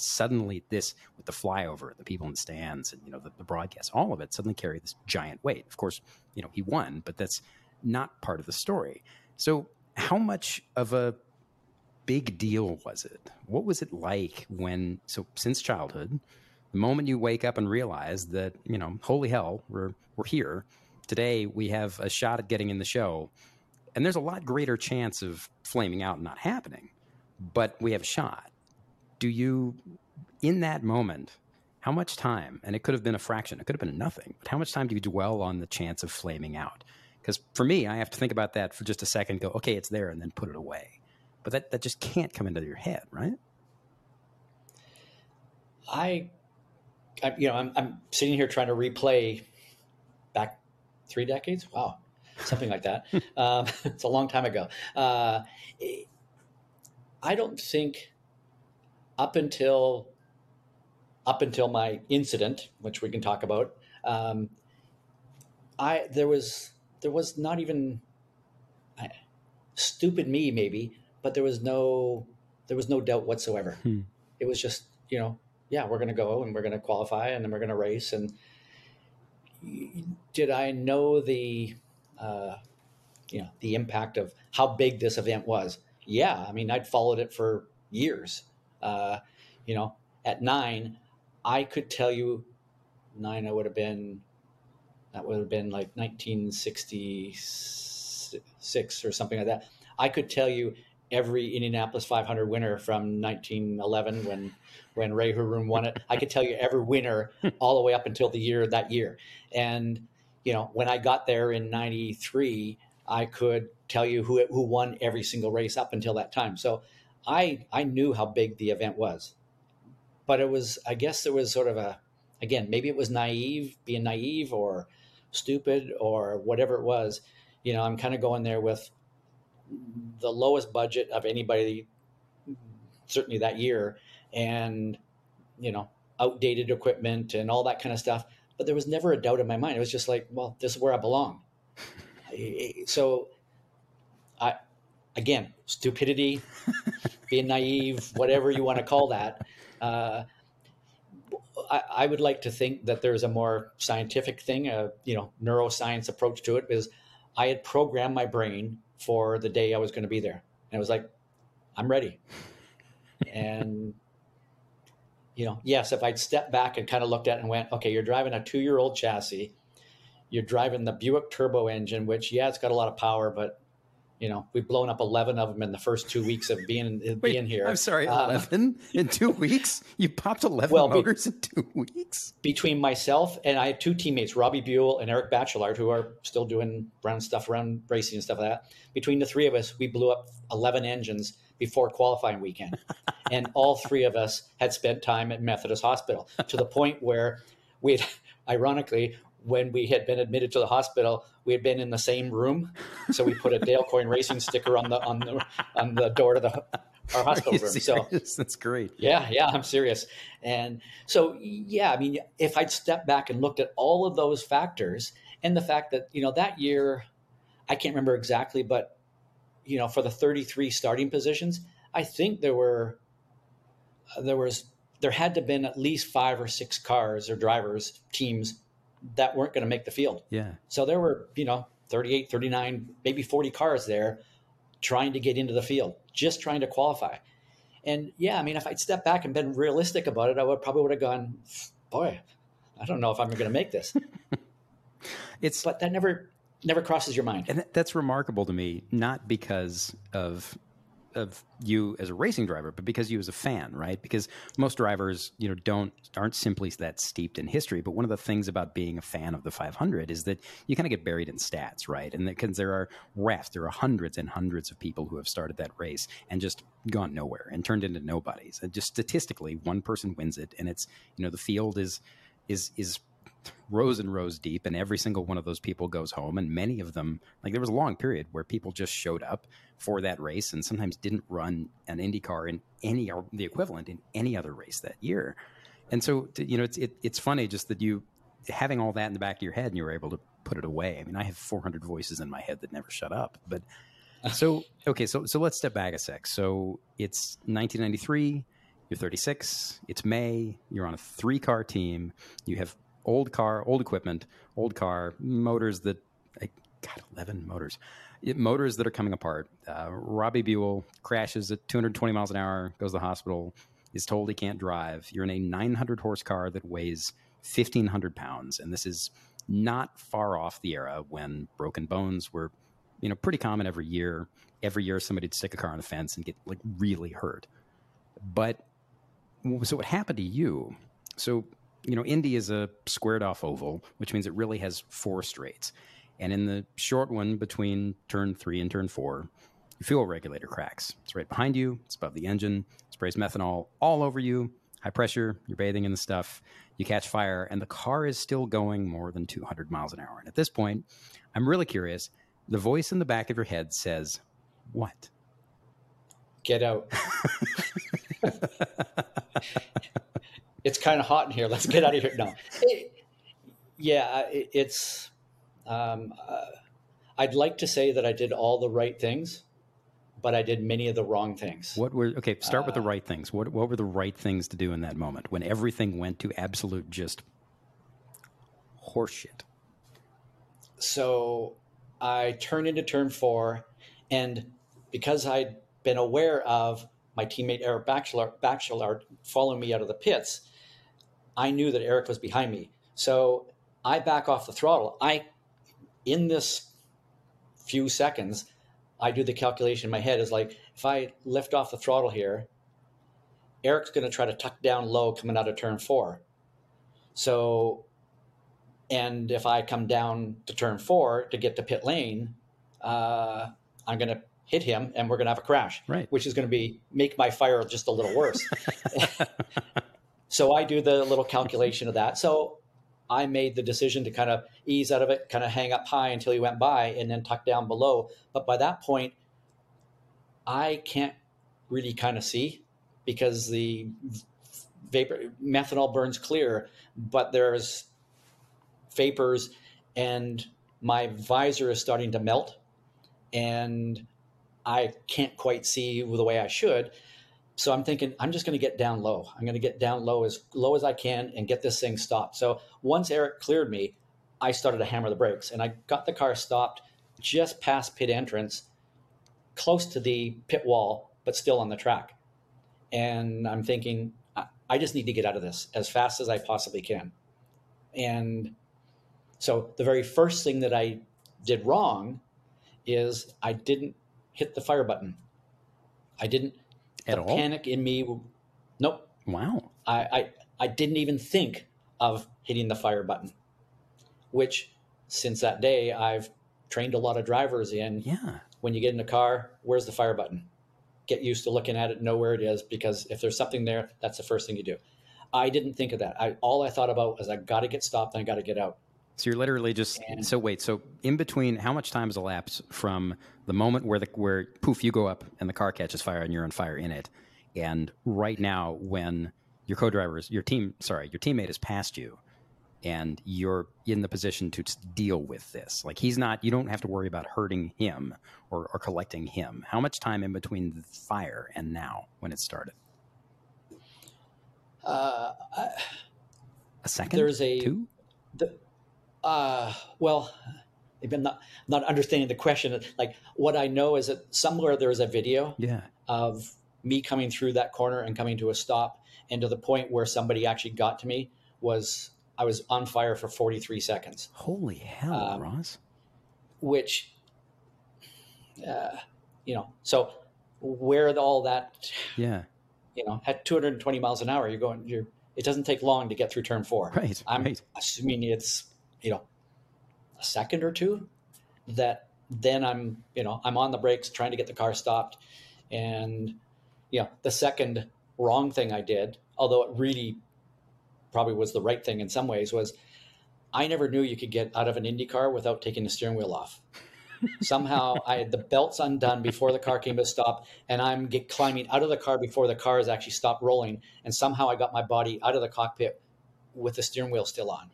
suddenly, this, with the flyover, the people in the stands, and, the broadcast, all of it suddenly carried this giant weight. Of course, he won, but that's not part of the story. So how much of a big deal was it? What was it like since childhood, the moment you wake up and realize that, holy hell, we're here, today we have a shot at getting in the show, and there's a lot greater chance of flaming out and not happening, but we have a shot. Do you, in that moment, how much time, and it could have been a fraction, it could have been nothing, but how much time do you dwell on the chance of flaming out? Because for me, I have to think about that for just a second, go, okay, it's there, and then put it away. But that just can't come into your head, right? I'm sitting here trying to replay back 3 decades? Wow. Something like that. It's a long time ago. I don't think up until my incident, which we can talk about, there was not even stupid me maybe, but there was no doubt whatsoever. It was just, we're going to go and we're going to qualify and then we're going to race. And did I know the impact of how big this event was? Yeah. I mean, I'd followed it for years. At 9, I could tell you 9, that would have been like 1966 or something like that. I could tell you every Indianapolis 500 winner from 1911 when Ray Huroon won it. I could tell you every winner all the way up until that year. And, when I got there in 93, I could tell you who won every single race up until that time. So I knew how big the event was, but it was, I guess there was sort of maybe it was being naive or stupid or whatever it was. I'm kind of going there with the lowest budget of anybody, certainly that year, and, outdated equipment and all that kind of stuff. But there was never a doubt in my mind. It was just like, well, this is where I belong. So stupidity, being naive, whatever you want to call that. I would like to think that there's a more scientific thing, neuroscience approach to it, because I had programmed my brain for the day I was going to be there. And I was like, I'm ready. And, yes, if I'd stepped back and kind of looked at it and went, okay, you're driving a 2-year-old chassis. You're driving the Buick turbo engine, which, it's got a lot of power, but, we've blown up 11 of them in the first 2 weeks of being here. I'm sorry, 11 in 2 weeks? You popped 11 motors in 2 weeks? Between myself and I had 2 teammates, Robbie Buell and Eric Bachelard, who are still doing around racing and stuff like that. Between the 3 of us, we blew up 11 engines before qualifying weekend. And all 3 of us had spent time at Methodist Hospital, to the point where ironically, when we had been admitted to the hospital, we had been in the same room, so we put a Dale Coyne Racing sticker on the door to our hospital room. Serious? So that's great. Yeah, I'm serious. And so, if I'd stepped back and looked at all of those factors, and the fact that that year, I can't remember exactly, but for the 33 starting positions, I think there had to have been at least 5 or 6 cars or drivers teams that weren't going to make the field. Yeah. So there were, 38, 39, maybe 40 cars there trying to get into the field, just trying to qualify. And if I'd stepped back and been realistic about it, I would have gone, boy, I don't know if I'm going to make this. But that never crosses your mind. And that's remarkable to me, not because of you as a racing driver, but because you as a fan, right? Because most drivers, aren't simply that steeped in history. But one of the things about being a fan of the 500 is that you kind of get buried in stats, right? And because there are hundreds and hundreds of people who have started that race and just gone nowhere and turned into nobodies. And just statistically, one person wins it, and it's the field is rows and rows deep, and every single one of those people goes home. And many of them, there was a long period where people just showed up for that race and sometimes didn't run an IndyCar in any, or the equivalent in any other race that year. And so, it's funny just that you having all that in the back of your head and you were able to put it away. I mean, I have 400 voices in my head that never shut up, but so let's step back a sec. So it's 1993, you're 36, it's May, you're on a 3-car team. You have old car, old equipment, old car, motors that, 11 motors. Motors that are coming apart. Robbie Buell crashes at 220 miles an hour, goes to the hospital, is told he can't drive. You're in a 900-horse car that weighs 1,500 pounds, and this is not far off the era when broken bones were, pretty common every year. Every year somebody'd stick a car on a fence and get, really hurt. But, so what happened to you? So... Indy is a squared-off oval, which means it really has 4 straights. And in the short one between turn 3 and turn 4, your fuel regulator cracks. It's right behind you. It's above the engine. Sprays methanol all over you. High pressure. You're bathing in the stuff. You catch fire, and the car is still going more than 200 miles an hour. And at this point, I'm really curious. The voice in the back of your head says, what? Get out. It's kind of hot in here. Let's get out of here. No. I'd like to say that I did all the right things, but I did many of the wrong things. Start with the right things. What were the right things to do in that moment when everything went to absolute just horseshit? So I turned into turn 4, and because I'd been aware of my teammate Eric Bachelard following me out of the pits, I knew that Eric was behind me. So I back off the throttle. In this few seconds, I do the calculation in my head. Is if I lift off the throttle here, Eric's going to try to tuck down low coming out of turn 4. So, and if I come down to turn 4 to get to pit lane, I'm going to hit him and we're going to have a crash, right? Which is going to make my fire just a little worse. So I do the little calculation of that. So I made the decision to kind of ease out of it, kind of hang up high until he went by and then tuck down below. But by that point, I can't really kind of see because the vapor methanol burns clear, but there's vapors and my visor is starting to melt and I can't quite see the way I should. So I'm thinking, I'm just going to get down low. I'm going to get down low as I can and get this thing stopped. So once Eric cleared me, I started to hammer the brakes. And I got the car stopped just past pit entrance, close to the pit wall, but still on the track. And I'm thinking, I just need to get out of this as fast as I possibly can. And so the very first thing that I did wrong is I didn't hit the fire button. I didn't. At all? The panic in me. Nope. Wow. I didn't even think of hitting the fire button, which since that day, I've trained a lot of drivers in. Yeah. When you get in a car, where's the fire button? Get used to looking at it, know where it is, because if there's something there, that's the first thing you do. I didn't think of that. All I thought about was I got to get stopped and I got to get out. So you're literally just, so in between, how much time has elapsed from the moment where poof, you go up and the car catches fire and you're on fire in it. And right now when your your teammate has passed you and you're in the position to deal with this, like you don't have to worry about hurting him or collecting him. How much time in between the fire and now when it started? A second? There's two? I'm not understanding the question. Like, what I know is that somewhere there is a video of me coming through that corner and coming to a stop, and to the point where somebody actually got to me I was on fire for 43 seconds. Holy hell, Ross. Which, so where all that, at 220 miles an hour, it doesn't take long to get through turn four. Right. I'm assuming it's, a second or two, that then I'm on the brakes trying to get the car stopped. And, the second wrong thing I did, although it really probably was the right thing in some ways, was I never knew you could get out of an Indy car without taking the steering wheel off. Somehow I had the belts undone before the car came to a stop, and I'm climbing out of the car before the car has actually stopped rolling. And somehow I got my body out of the cockpit with the steering wheel still on.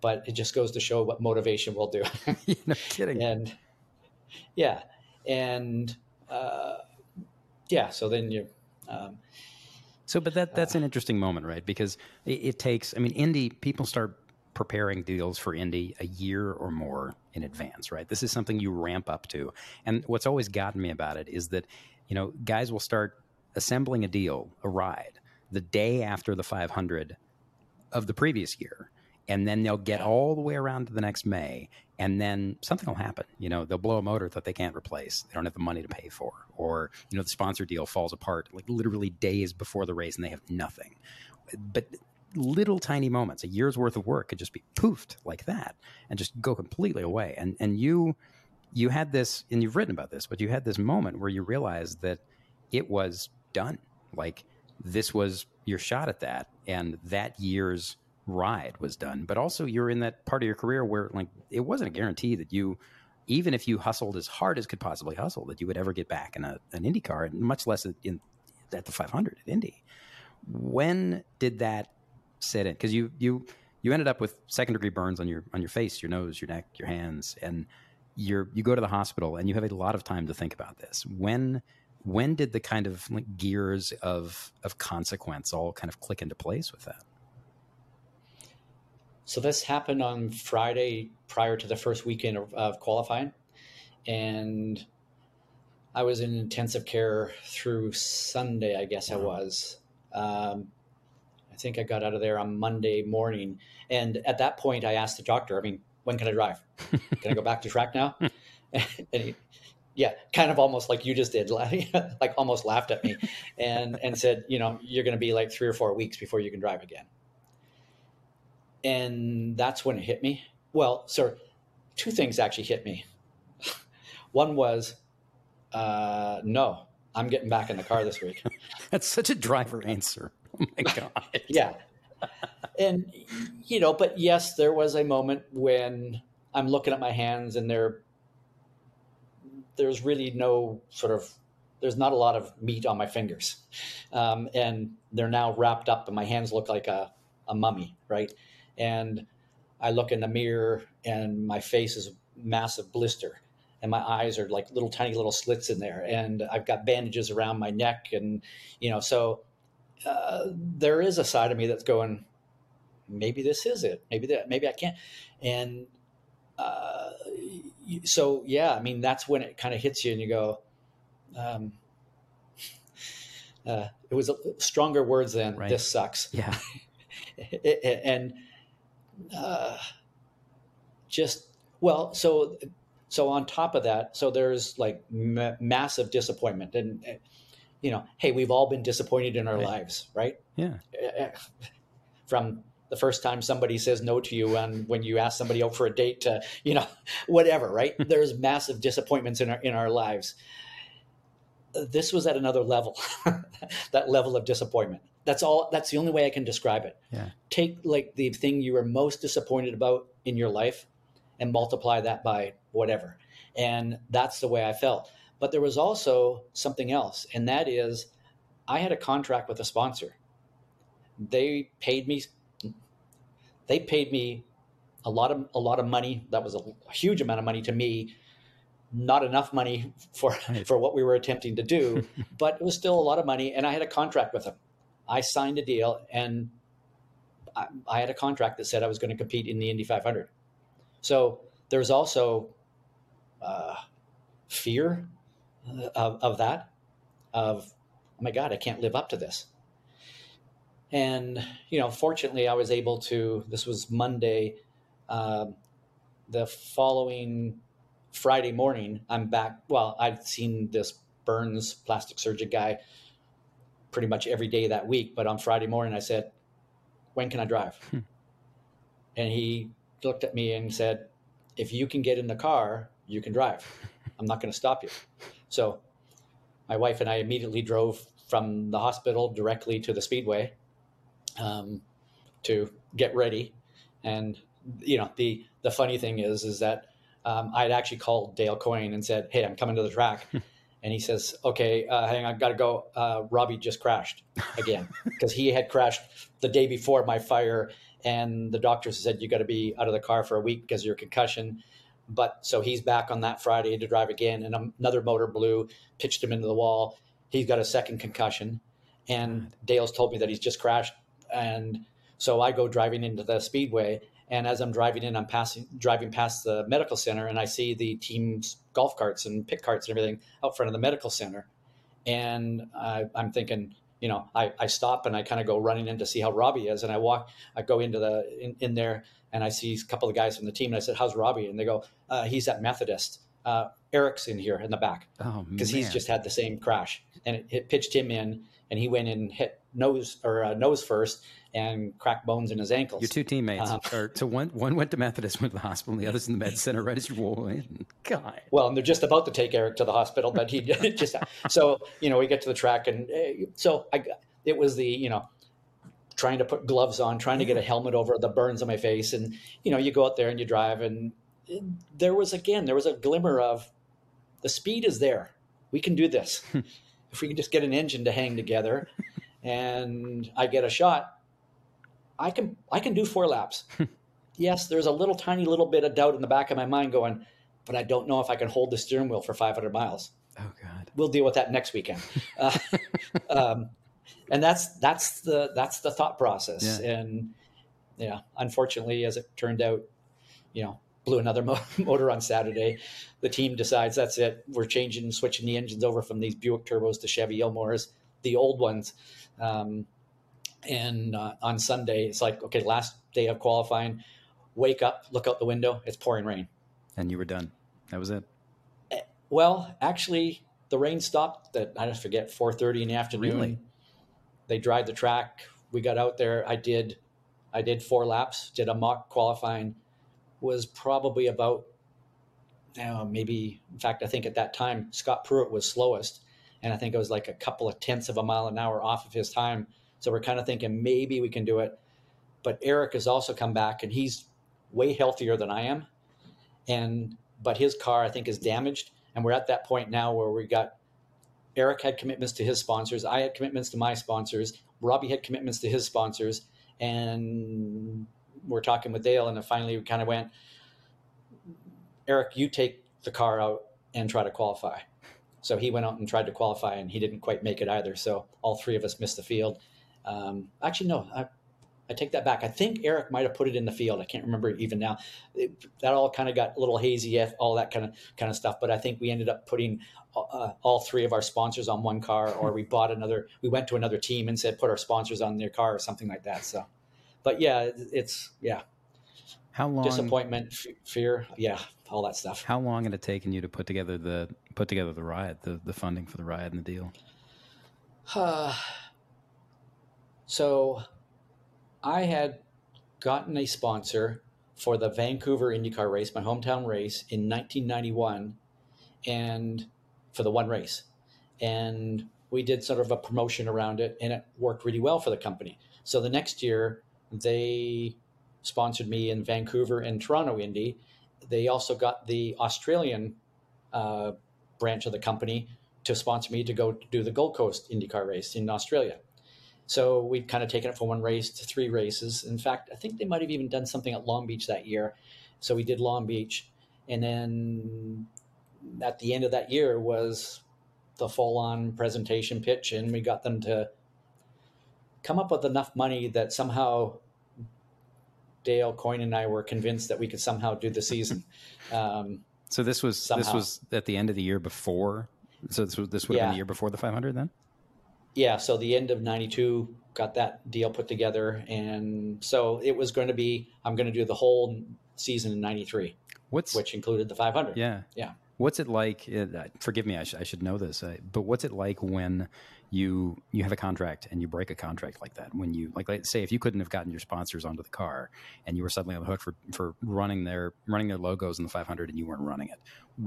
But it just goes to show what motivation will do. No kidding. So then you. But that's an interesting moment, right? Because it takes. I mean, Indy people start preparing deals for Indy a year or more in advance, right? This is something you ramp up to. And what's always gotten me about it is that guys will start assembling a deal, a ride, the day after the 500 of the previous year. And then they'll get all the way around to the next May, and then something will happen. They'll blow a motor that they can't replace. They don't have the money to pay for. Or, the sponsor deal falls apart like literally days before the race and they have nothing. But little tiny moments, a year's worth of work could just be poofed like that and just go completely away. And you had this, and you've written about this, but you had this moment where you realized that it was done. Like this was your shot at that, and that year's ride was done. But also you're in that part of your career where like it wasn't a guarantee that you, even if you hustled as hard as could possibly hustle, that you would ever get back in an Indy car, and much less at the 500 at Indy. When did that set in? Because you ended up with second degree burns on your face, your nose, your neck, your hands, and you go to the hospital, and you have a lot of time to think about this. When did the kind of like gears of consequence all kind of click into place with that? So this happened on Friday prior to the first weekend of qualifying, and I was in intensive care through Sunday, I guess. Wow. I was. I think I got out of there on Monday morning, and at that point I asked the doctor, when can I drive? Can I go back to track now? And he, kind of almost like you just did, like almost laughed at me and said, you're going to be like 3 or 4 weeks before you can drive again. And that's when it hit me. Well, sir, two things actually hit me. One was, no, I'm getting back in the car this week. That's such a driver answer. Oh my God. Yeah. And, but yes, there was a moment when I'm looking at my hands and there's really no sort of, there's not a lot of meat on my fingers. And they're now wrapped up and my hands look like a mummy, right? And I look in the mirror and my face is a massive blister. and my eyes are like little tiny little slits in there, and I've got bandages around my neck, and so there is a side of me that's going, maybe this is it, maybe I can't. And so yeah, I mean, that's when it kind of hits you and you go, it was stronger words than right. This sucks. Yeah. And so on top of that, so there's like massive disappointment, and hey, we've all been disappointed in our right. lives, right? Yeah. From the first time somebody says no to you, and when you ask somebody out for a date, to, whatever, right? There's massive disappointments in our lives. This was at another level, that level of disappointment. That's the only way I can describe it. Yeah. Take like the thing you were most disappointed about in your life and multiply that by whatever. And that's the way I felt. But there was also something else. And that is, I had a contract with a sponsor. They paid me a lot of money. That was a huge amount of money to me. Not enough money for what we were attempting to do, but it was still a lot of money. And I had a contract with them. I signed a deal, and I had a contract that said I was going to compete in the Indy 500. So there's also fear of that, of, oh my God, I can't live up to this. And, fortunately I was able to, this was Monday, the following Friday morning, I'm back. Well, I'd seen this Burns plastic surgeon guy pretty much every day that week. But on Friday morning, I said, when can I drive? And he looked at me and said, if you can get in the car, you can drive. I'm not going to stop you. So my wife and I immediately drove from the hospital directly to the speedway to get ready. And, the funny thing is that I'd actually called Dale Coyne and said, hey, I'm coming to the track. And he says, okay, hang on, got to go. Robbie just crashed again, because he had crashed the day before my fire. And the doctor said, you got to be out of the car for a week because of your concussion. But so he's back on that Friday to drive again. And another motor blew, pitched him into the wall. He's got a second concussion. And Dale's told me that he's just crashed. And so I go driving into the speedway. And as I'm driving in, I'm driving past the medical center, and I see the team's golf carts and pit carts and everything out front of the medical center. And I'm thinking, I stop and I kind of go running in to see how Robbie is. And I go into in there, and I see a couple of guys from the team. And I said, how's Robbie? And they go, he's at Methodist. Eric's in here in the back, because he's just had the same crash. And it pitched him in, and he went and hit nose first and cracked bones in his ankles. Your two teammates. So one went to Methodist, went to the hospital, and the other's in the med center, right as you roll in. God. Well, and they're just about to take Eric to the hospital, but he just, so, we get to the track, and so it was the, trying to put gloves on, trying to get a helmet over the burns on my face. And, you go out there and you drive, and there was a glimmer of the speed is there. We can do this. If we can just get an engine to hang together and I get a shot, I can do four laps. Yes, there's a tiny little bit of doubt in the back of my mind going, but I don't know if I can hold the steering wheel for 500 miles. Oh God. We'll deal with that next weekend. And that's the thought process. Yeah. And unfortunately, as it turned out, blew another motor on Saturday. The team decides that's it. We're switching the engines over from these Buick turbos to Chevy Ilmores, the old ones. And on Sunday, it's like, okay, last day of qualifying, wake up, look out the window, it's pouring rain. And you were done. That was it. Well, actually, the rain stopped at, I forget, 4:30 in the afternoon. Really? They dried the track. We got out there. I did four laps, did a mock qualifying, was probably about, I think at that time, Scott Pruitt was slowest. And I think it was like a couple of tenths of a mile an hour off of his time. So we're kind of thinking maybe we can do it. But Eric has also come back, and he's way healthier than I am. But his car, I think, is damaged. And we're at that point now where Eric had commitments to his sponsors. I had commitments to my sponsors. Robbie had commitments to his sponsors. And we're talking with Dale. And then finally we kind of went, Eric, you take the car out. and try to qualify. So he went out and tried to qualify, and he didn't quite make it either. So all three of us missed the field. Actually, no, I take that back. I think Eric might have put it in the field. I can't remember even now. That all kind of got a little hazy, all that kind of stuff. But I think we ended up putting all three of our sponsors on one car, or we bought another. We went to another team and said, put our sponsors on their car or something like that. So, but yeah, it's, yeah. How long? Disappointment, fear. Yeah. All that stuff. How long had it taken you to put together the ride, the funding for the ride and the deal? So I had gotten a sponsor for the Vancouver IndyCar race, my hometown race, in 1991, and for the one race. And we did sort of a promotion around it, and it worked really well for the company. So the next year, they sponsored me in Vancouver and Toronto Indy. They also got the Australian branch of the company to sponsor me to go do the Gold Coast IndyCar race in Australia. So we've kind of taken it from one race to three races. In fact, I think they might have even done something at Long Beach that year. So we did Long Beach. And then at the end of that year was the full-on presentation pitch, and we got them to come up with enough money that somehow Dale Coyne and I were convinced that we could somehow do the season. So this was at the end of the year before. So this would have been the year before the 500 then? Yeah, so the end of 92 got that deal put together. And so it was going to be, I'm going to do the whole season in 93, which included the 500. Yeah. Yeah. What's it like? Forgive me, I should know this, but what's it like when you have a contract and you break a contract like that? When you, like, say, if you couldn't have gotten your sponsors onto the car and you were suddenly on the hook for running their logos in the 500 and you weren't running it,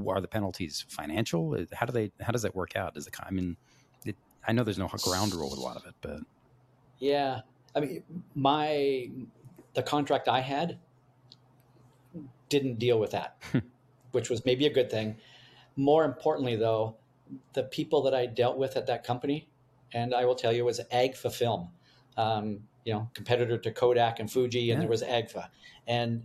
are the penalties financial? How does that work out? I know there's no ground rule with a lot of it, but yeah, I mean, the contract I had didn't deal with that. Which was maybe a good thing. More importantly, though, the people that I dealt with at that company, and I will tell you, it was AGFA Film, competitor to Kodak and Fuji, and there was AGFA. And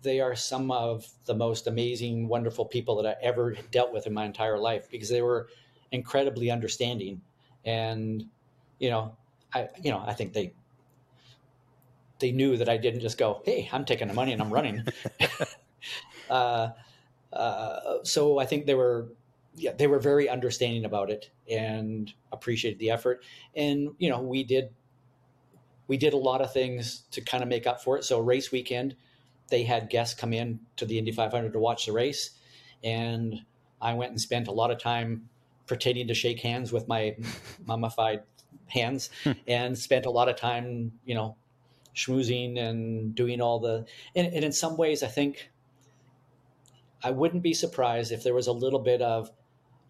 they are some of the most amazing, wonderful people that I ever dealt with in my entire life, because they were incredibly understanding. And, I think they knew that I didn't just go, hey, I'm taking the money and I'm running. So I think they were very understanding about it and appreciated the effort. And, we did a lot of things to kind of make up for it. So race weekend, they had guests come in to the Indy 500 to watch the race. And I went and spent a lot of time pretending to shake hands with my mummified hands and spent a lot of time, schmoozing and doing all the, and in some ways, I think, I wouldn't be surprised if there was a little bit of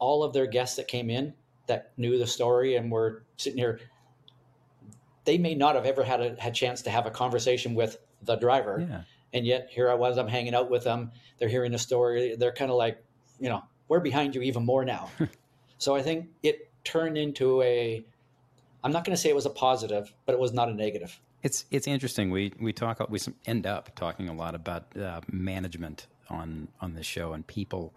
all of their guests that came in that knew the story and were sitting here. They may not have ever had a chance to have a conversation with the driver. Yeah. And yet here I was, I'm hanging out with them. They're hearing the story. They're kind of like, we're behind you even more now. So I think it turned into I'm not going to say it was a positive, but it was not a negative. It's interesting. We end up talking a lot about management on this show, and people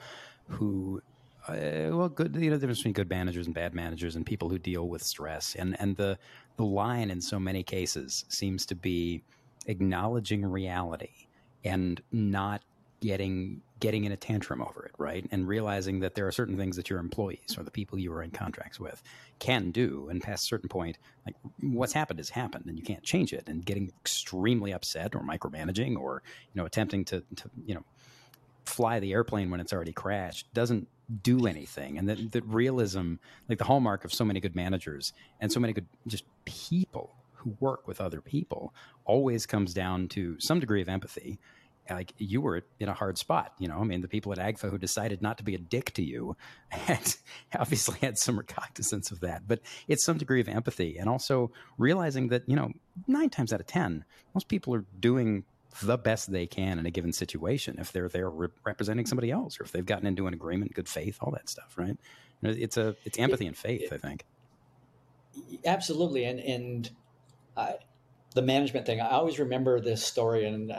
who, the difference between good managers and bad managers, and people who deal with stress, and the line in so many cases seems to be acknowledging reality and not getting in a tantrum over it, right? And realizing that there are certain things that your employees or the people you are in contracts with can do, and past a certain point, like, what's happened has happened and you can't change it, and getting extremely upset or micromanaging or, attempting to fly the airplane when it's already crashed doesn't do anything. And that realism, like the hallmark of so many good managers and so many good just people who work with other people, always comes down to some degree of empathy. Like, you were in a hard spot, the people at AGFA who decided not to be a dick to you had obviously had some recognizance of that, but it's some degree of empathy. And also realizing that, 9 times out of 10, most people are doing the best they can in a given situation, if they're there representing somebody else, or if they've gotten into an agreement, good faith, all that stuff, right? It's empathy and faith, I think. Absolutely. And the management thing, I always remember this story, and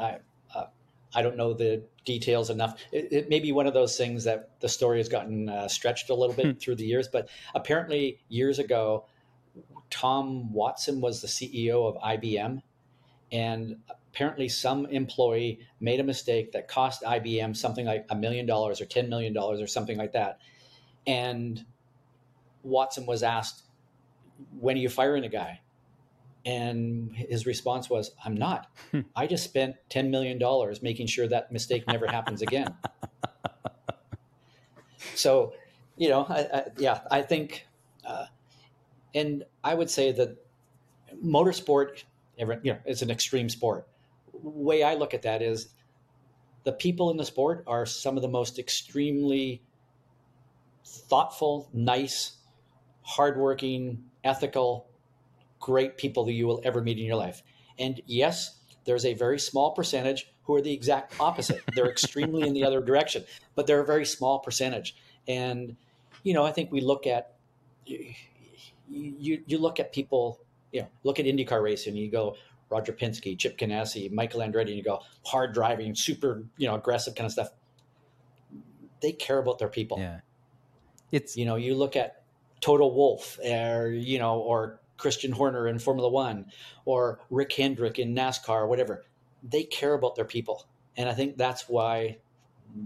I don't know the details enough. It may be one of those things that the story has gotten stretched a little bit through the years, but apparently years ago, Tom Watson was the CEO of IBM, and apparently some employee made a mistake that cost IBM something like $1 million or $10 million or something like that. And Watson was asked, when are you firing a guy? And his response was, I'm not. I just spent $10 million making sure that mistake never happens again. So, you know, I think, and I would say that motorsport, you know, it's an extreme sport. The way I look at that is the people in the sport are some of the most extremely thoughtful, nice, hardworking, ethical, great people that you will ever meet in your life. And yes, there's a very small percentage who are the exact opposite. They're extremely in the other direction, but they're a very small percentage. And, you know, I think we look at, you look at people, you know, look at IndyCar racing, you go, Roger Penske, Chip Ganassi, Michael Andretti, and you go, hard driving, super, you know, aggressive kind of stuff. They care about their people. Yeah. It's, you know, you look at Toto Wolff or, you know, or Christian Horner in Formula One or Rick Hendrick in NASCAR, whatever. They care about their people. And I think that's why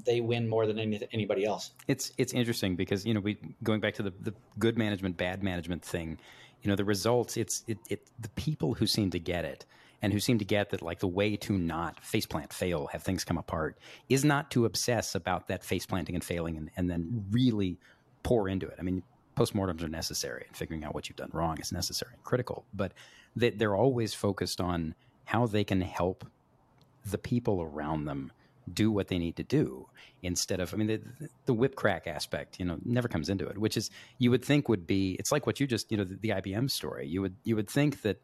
they win more than anybody else. It's interesting because, you know, going back to the good management, bad management thing, you know, the results, the people who seem to get it and who seem to get that, like, the way to not faceplant, fail, have things come apart is not to obsess about that faceplanting and failing and then really pour into it. I mean, postmortems are necessary, and figuring out what you've done wrong is necessary and critical, but they're always focused on how they can help the people around them do what they need to do instead of, I mean, the whip crack aspect, you know, never comes into it, which is, you would think would be, it's like what you just, you know, the IBM story, you would think that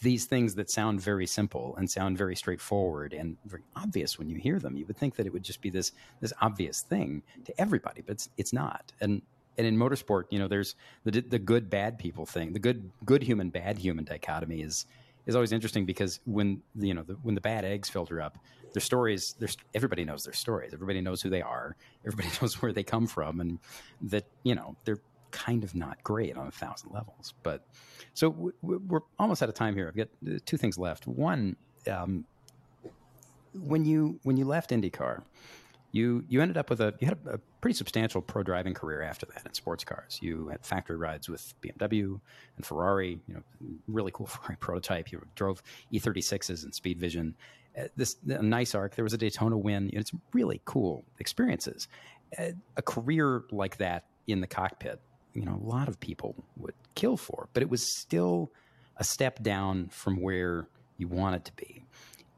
these things that sound very simple and sound very straightforward and very obvious when you hear them, you would think that it would just be this obvious thing to everybody, but it's not. And in motorsport, you know, there's the good, bad people thing. The good human, bad human dichotomy is always interesting because when, you know, when the bad eggs filter up, their stories, everybody knows their stories. Everybody knows who they are. Everybody knows where they come from, and that, you know, they're kind of not great on 1,000 levels. But so we're almost out of time here. I've got two things left. One, when you left IndyCar, You ended up with you had a pretty substantial pro driving career after that in sports cars. You had factory rides with BMW and Ferrari, you know, really cool Ferrari prototype. You drove E36s and Speed Vision. A nice arc. There was a Daytona win. You had some really cool experiences. A career like that in the cockpit, you know, a lot of people would kill for, but it was still a step down from where you want it to be.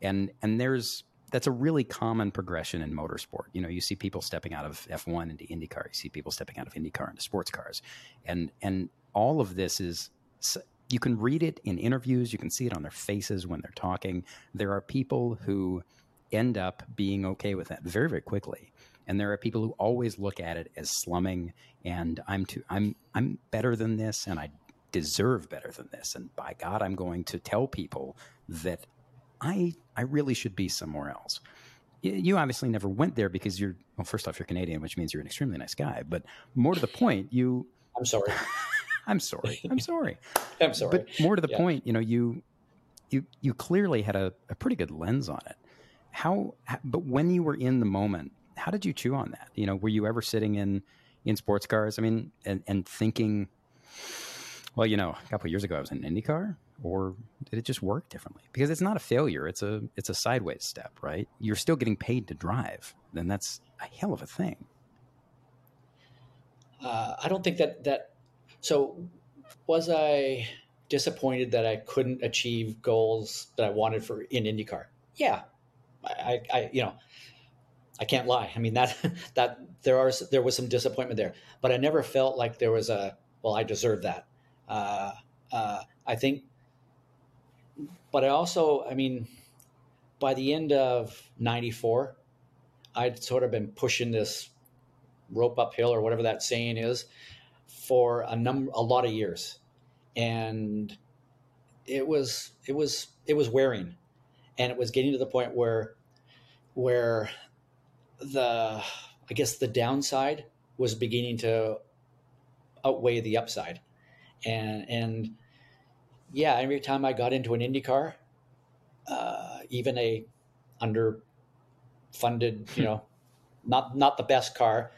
And there's, that's a really common progression in motorsport. You know, you see people stepping out of F1 into IndyCar. You see people stepping out of IndyCar into sports cars. And all of this is, you can read it in interviews. You can see it on their faces when they're talking. There are people who end up being okay with that very, very quickly. And there are people who always look at it as slumming and I'm better than this and I deserve better than this. And by God, I'm going to tell people that I really should be somewhere else. You obviously never went there because you're, well, first off, you're Canadian, which means you're an extremely nice guy. But more to the point, you... I'm sorry. I'm sorry. I'm sorry. I'm sorry. But more to the point, you know, you clearly had a pretty good lens on it. But when you were in the moment, how did you chew on that? You know, were you ever sitting in sports cars? I mean, and thinking, well, you know, a couple of years ago I was in IndyCar. Or did it just work differently? Because it's not a failure. It's a sideways step, right? You're still getting paid to drive. Then that's a hell of a thing. I don't think that. So was I disappointed that I couldn't achieve goals that I wanted in IndyCar? Yeah. I you know, I can't lie. I mean, that there was some disappointment there, but I never felt like there was I deserved that. I think, but I also, I mean, by the end of 94, I'd sort of been pushing this rope uphill or whatever that saying is for a lot of years. And it was wearing, and it was getting to the point where where the, I guess the downside was beginning to outweigh the upside. And yeah, every time I got into an IndyCar, even a underfunded, you know, not the best car.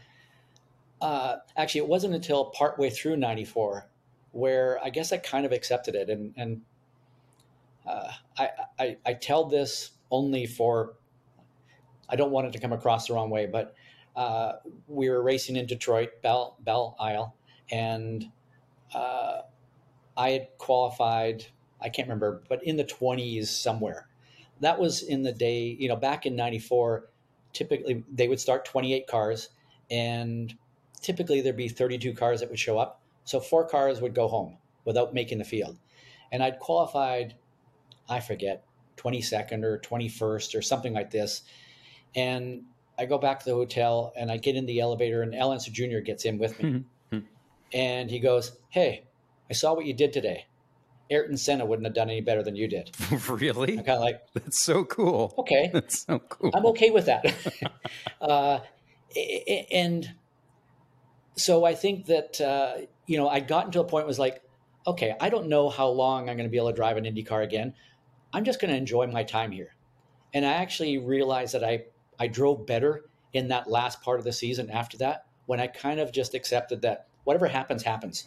Actually, it wasn't until partway through 94 where I guess I kind of accepted it. And I tell this only for, I don't want it to come across the wrong way, but we were racing in Detroit, Belle Isle, and I had qualified, I can't remember, but in the 20s somewhere. That was in the day, you know, back in 94, typically they would start 28 cars and typically there'd be 32 cars that would show up. So 4 cars would go home without making the field. And I'd qualified, I forget, 22nd or 21st or something like this. And I go back to the hotel and I get in the elevator and Al Unser Jr. gets in with me. And he goes, "Hey, I saw what you did today. Ayrton Senna wouldn't have done any better than you did." Really? I'm kind of like, that's so cool. Okay. That's so cool. I'm okay with that. And so I think that, you know, I'd gotten to a point where it was like, okay, I don't know how long I'm going to be able to drive an Indy car again. I'm just going to enjoy my time here. And I actually realized that I drove better in that last part of the season after that, when I kind of just accepted that whatever happens, happens.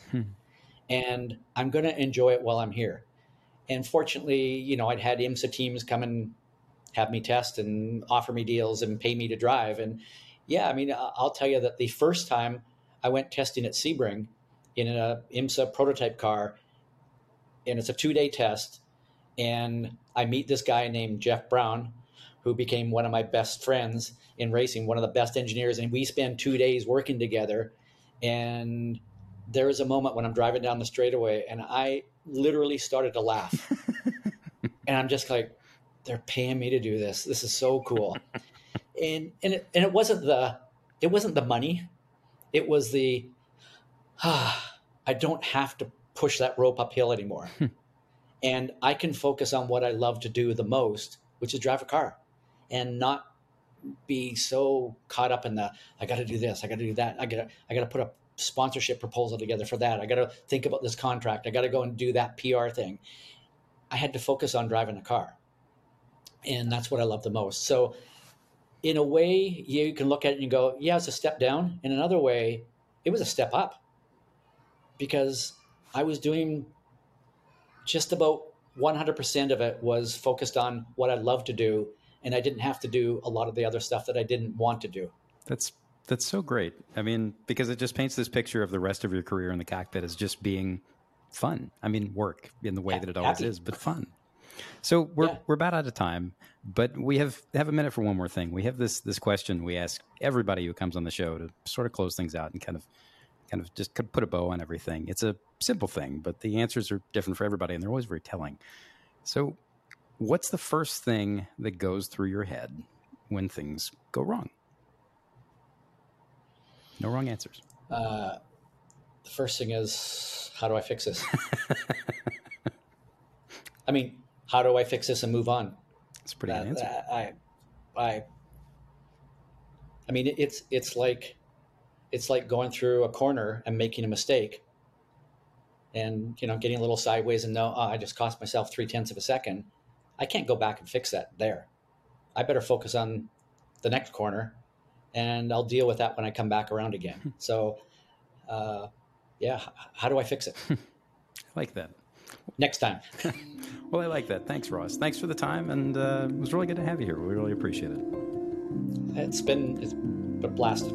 And I'm going to enjoy it while I'm here. And fortunately, you know, I'd had IMSA teams come and have me test and offer me deals and pay me to drive. And yeah, I mean, I'll tell you that the first time I went testing at Sebring in an IMSA prototype car, and it's a 2-day test, and I meet this guy named Jeff Brown, who became one of my best friends in racing, one of the best engineers, and we spend 2 days working together. And there was a moment when I'm driving down the straightaway and I literally started to laugh. And I'm just like, they're paying me to do this. This is so cool. And it wasn't the, money. It was the, I don't have to push that rope uphill anymore. And I can focus on what I love to do the most, which is drive a car and not be so caught up in the, I got to do this. I got to do that. I got to put a sponsorship proposal together for that. I got to think about this contract. I got to go and do that PR thing. I had to focus on driving a car, and that's what I love the most. So in a way, you can look at it and go, yeah, it's a step down. In another way, it was a step up because I was doing just about 100% of it was focused on what I love to do. And I didn't have to do a lot of the other stuff that I didn't want to do. That's so great. I mean, because it just paints this picture of the rest of your career in the cockpit as just being fun. I mean, work in the way that it always is, but fun. So we're about out of time, but we have a minute for one more thing. We have this question we ask everybody who comes on the show to sort of close things out and kind of just put a bow on everything. It's a simple thing, but the answers are different for everybody, and they're always very telling. So what's the first thing that goes through your head when things go wrong? No wrong answers. The first thing is, how do I fix this? I mean, how do I fix this and move on? That's a pretty good answer. I mean, it's like going through a corner and making a mistake and, you know, getting a little sideways and I just cost myself 0.3 seconds. I can't go back and fix that there. I better focus on the next corner, and I'll deal with that when I come back around again. So, how do I fix it? I like that. Next time. Well, I like that. Thanks, Ross. Thanks for the time, and it was really good to have you here. We really appreciate it. It's been a blast.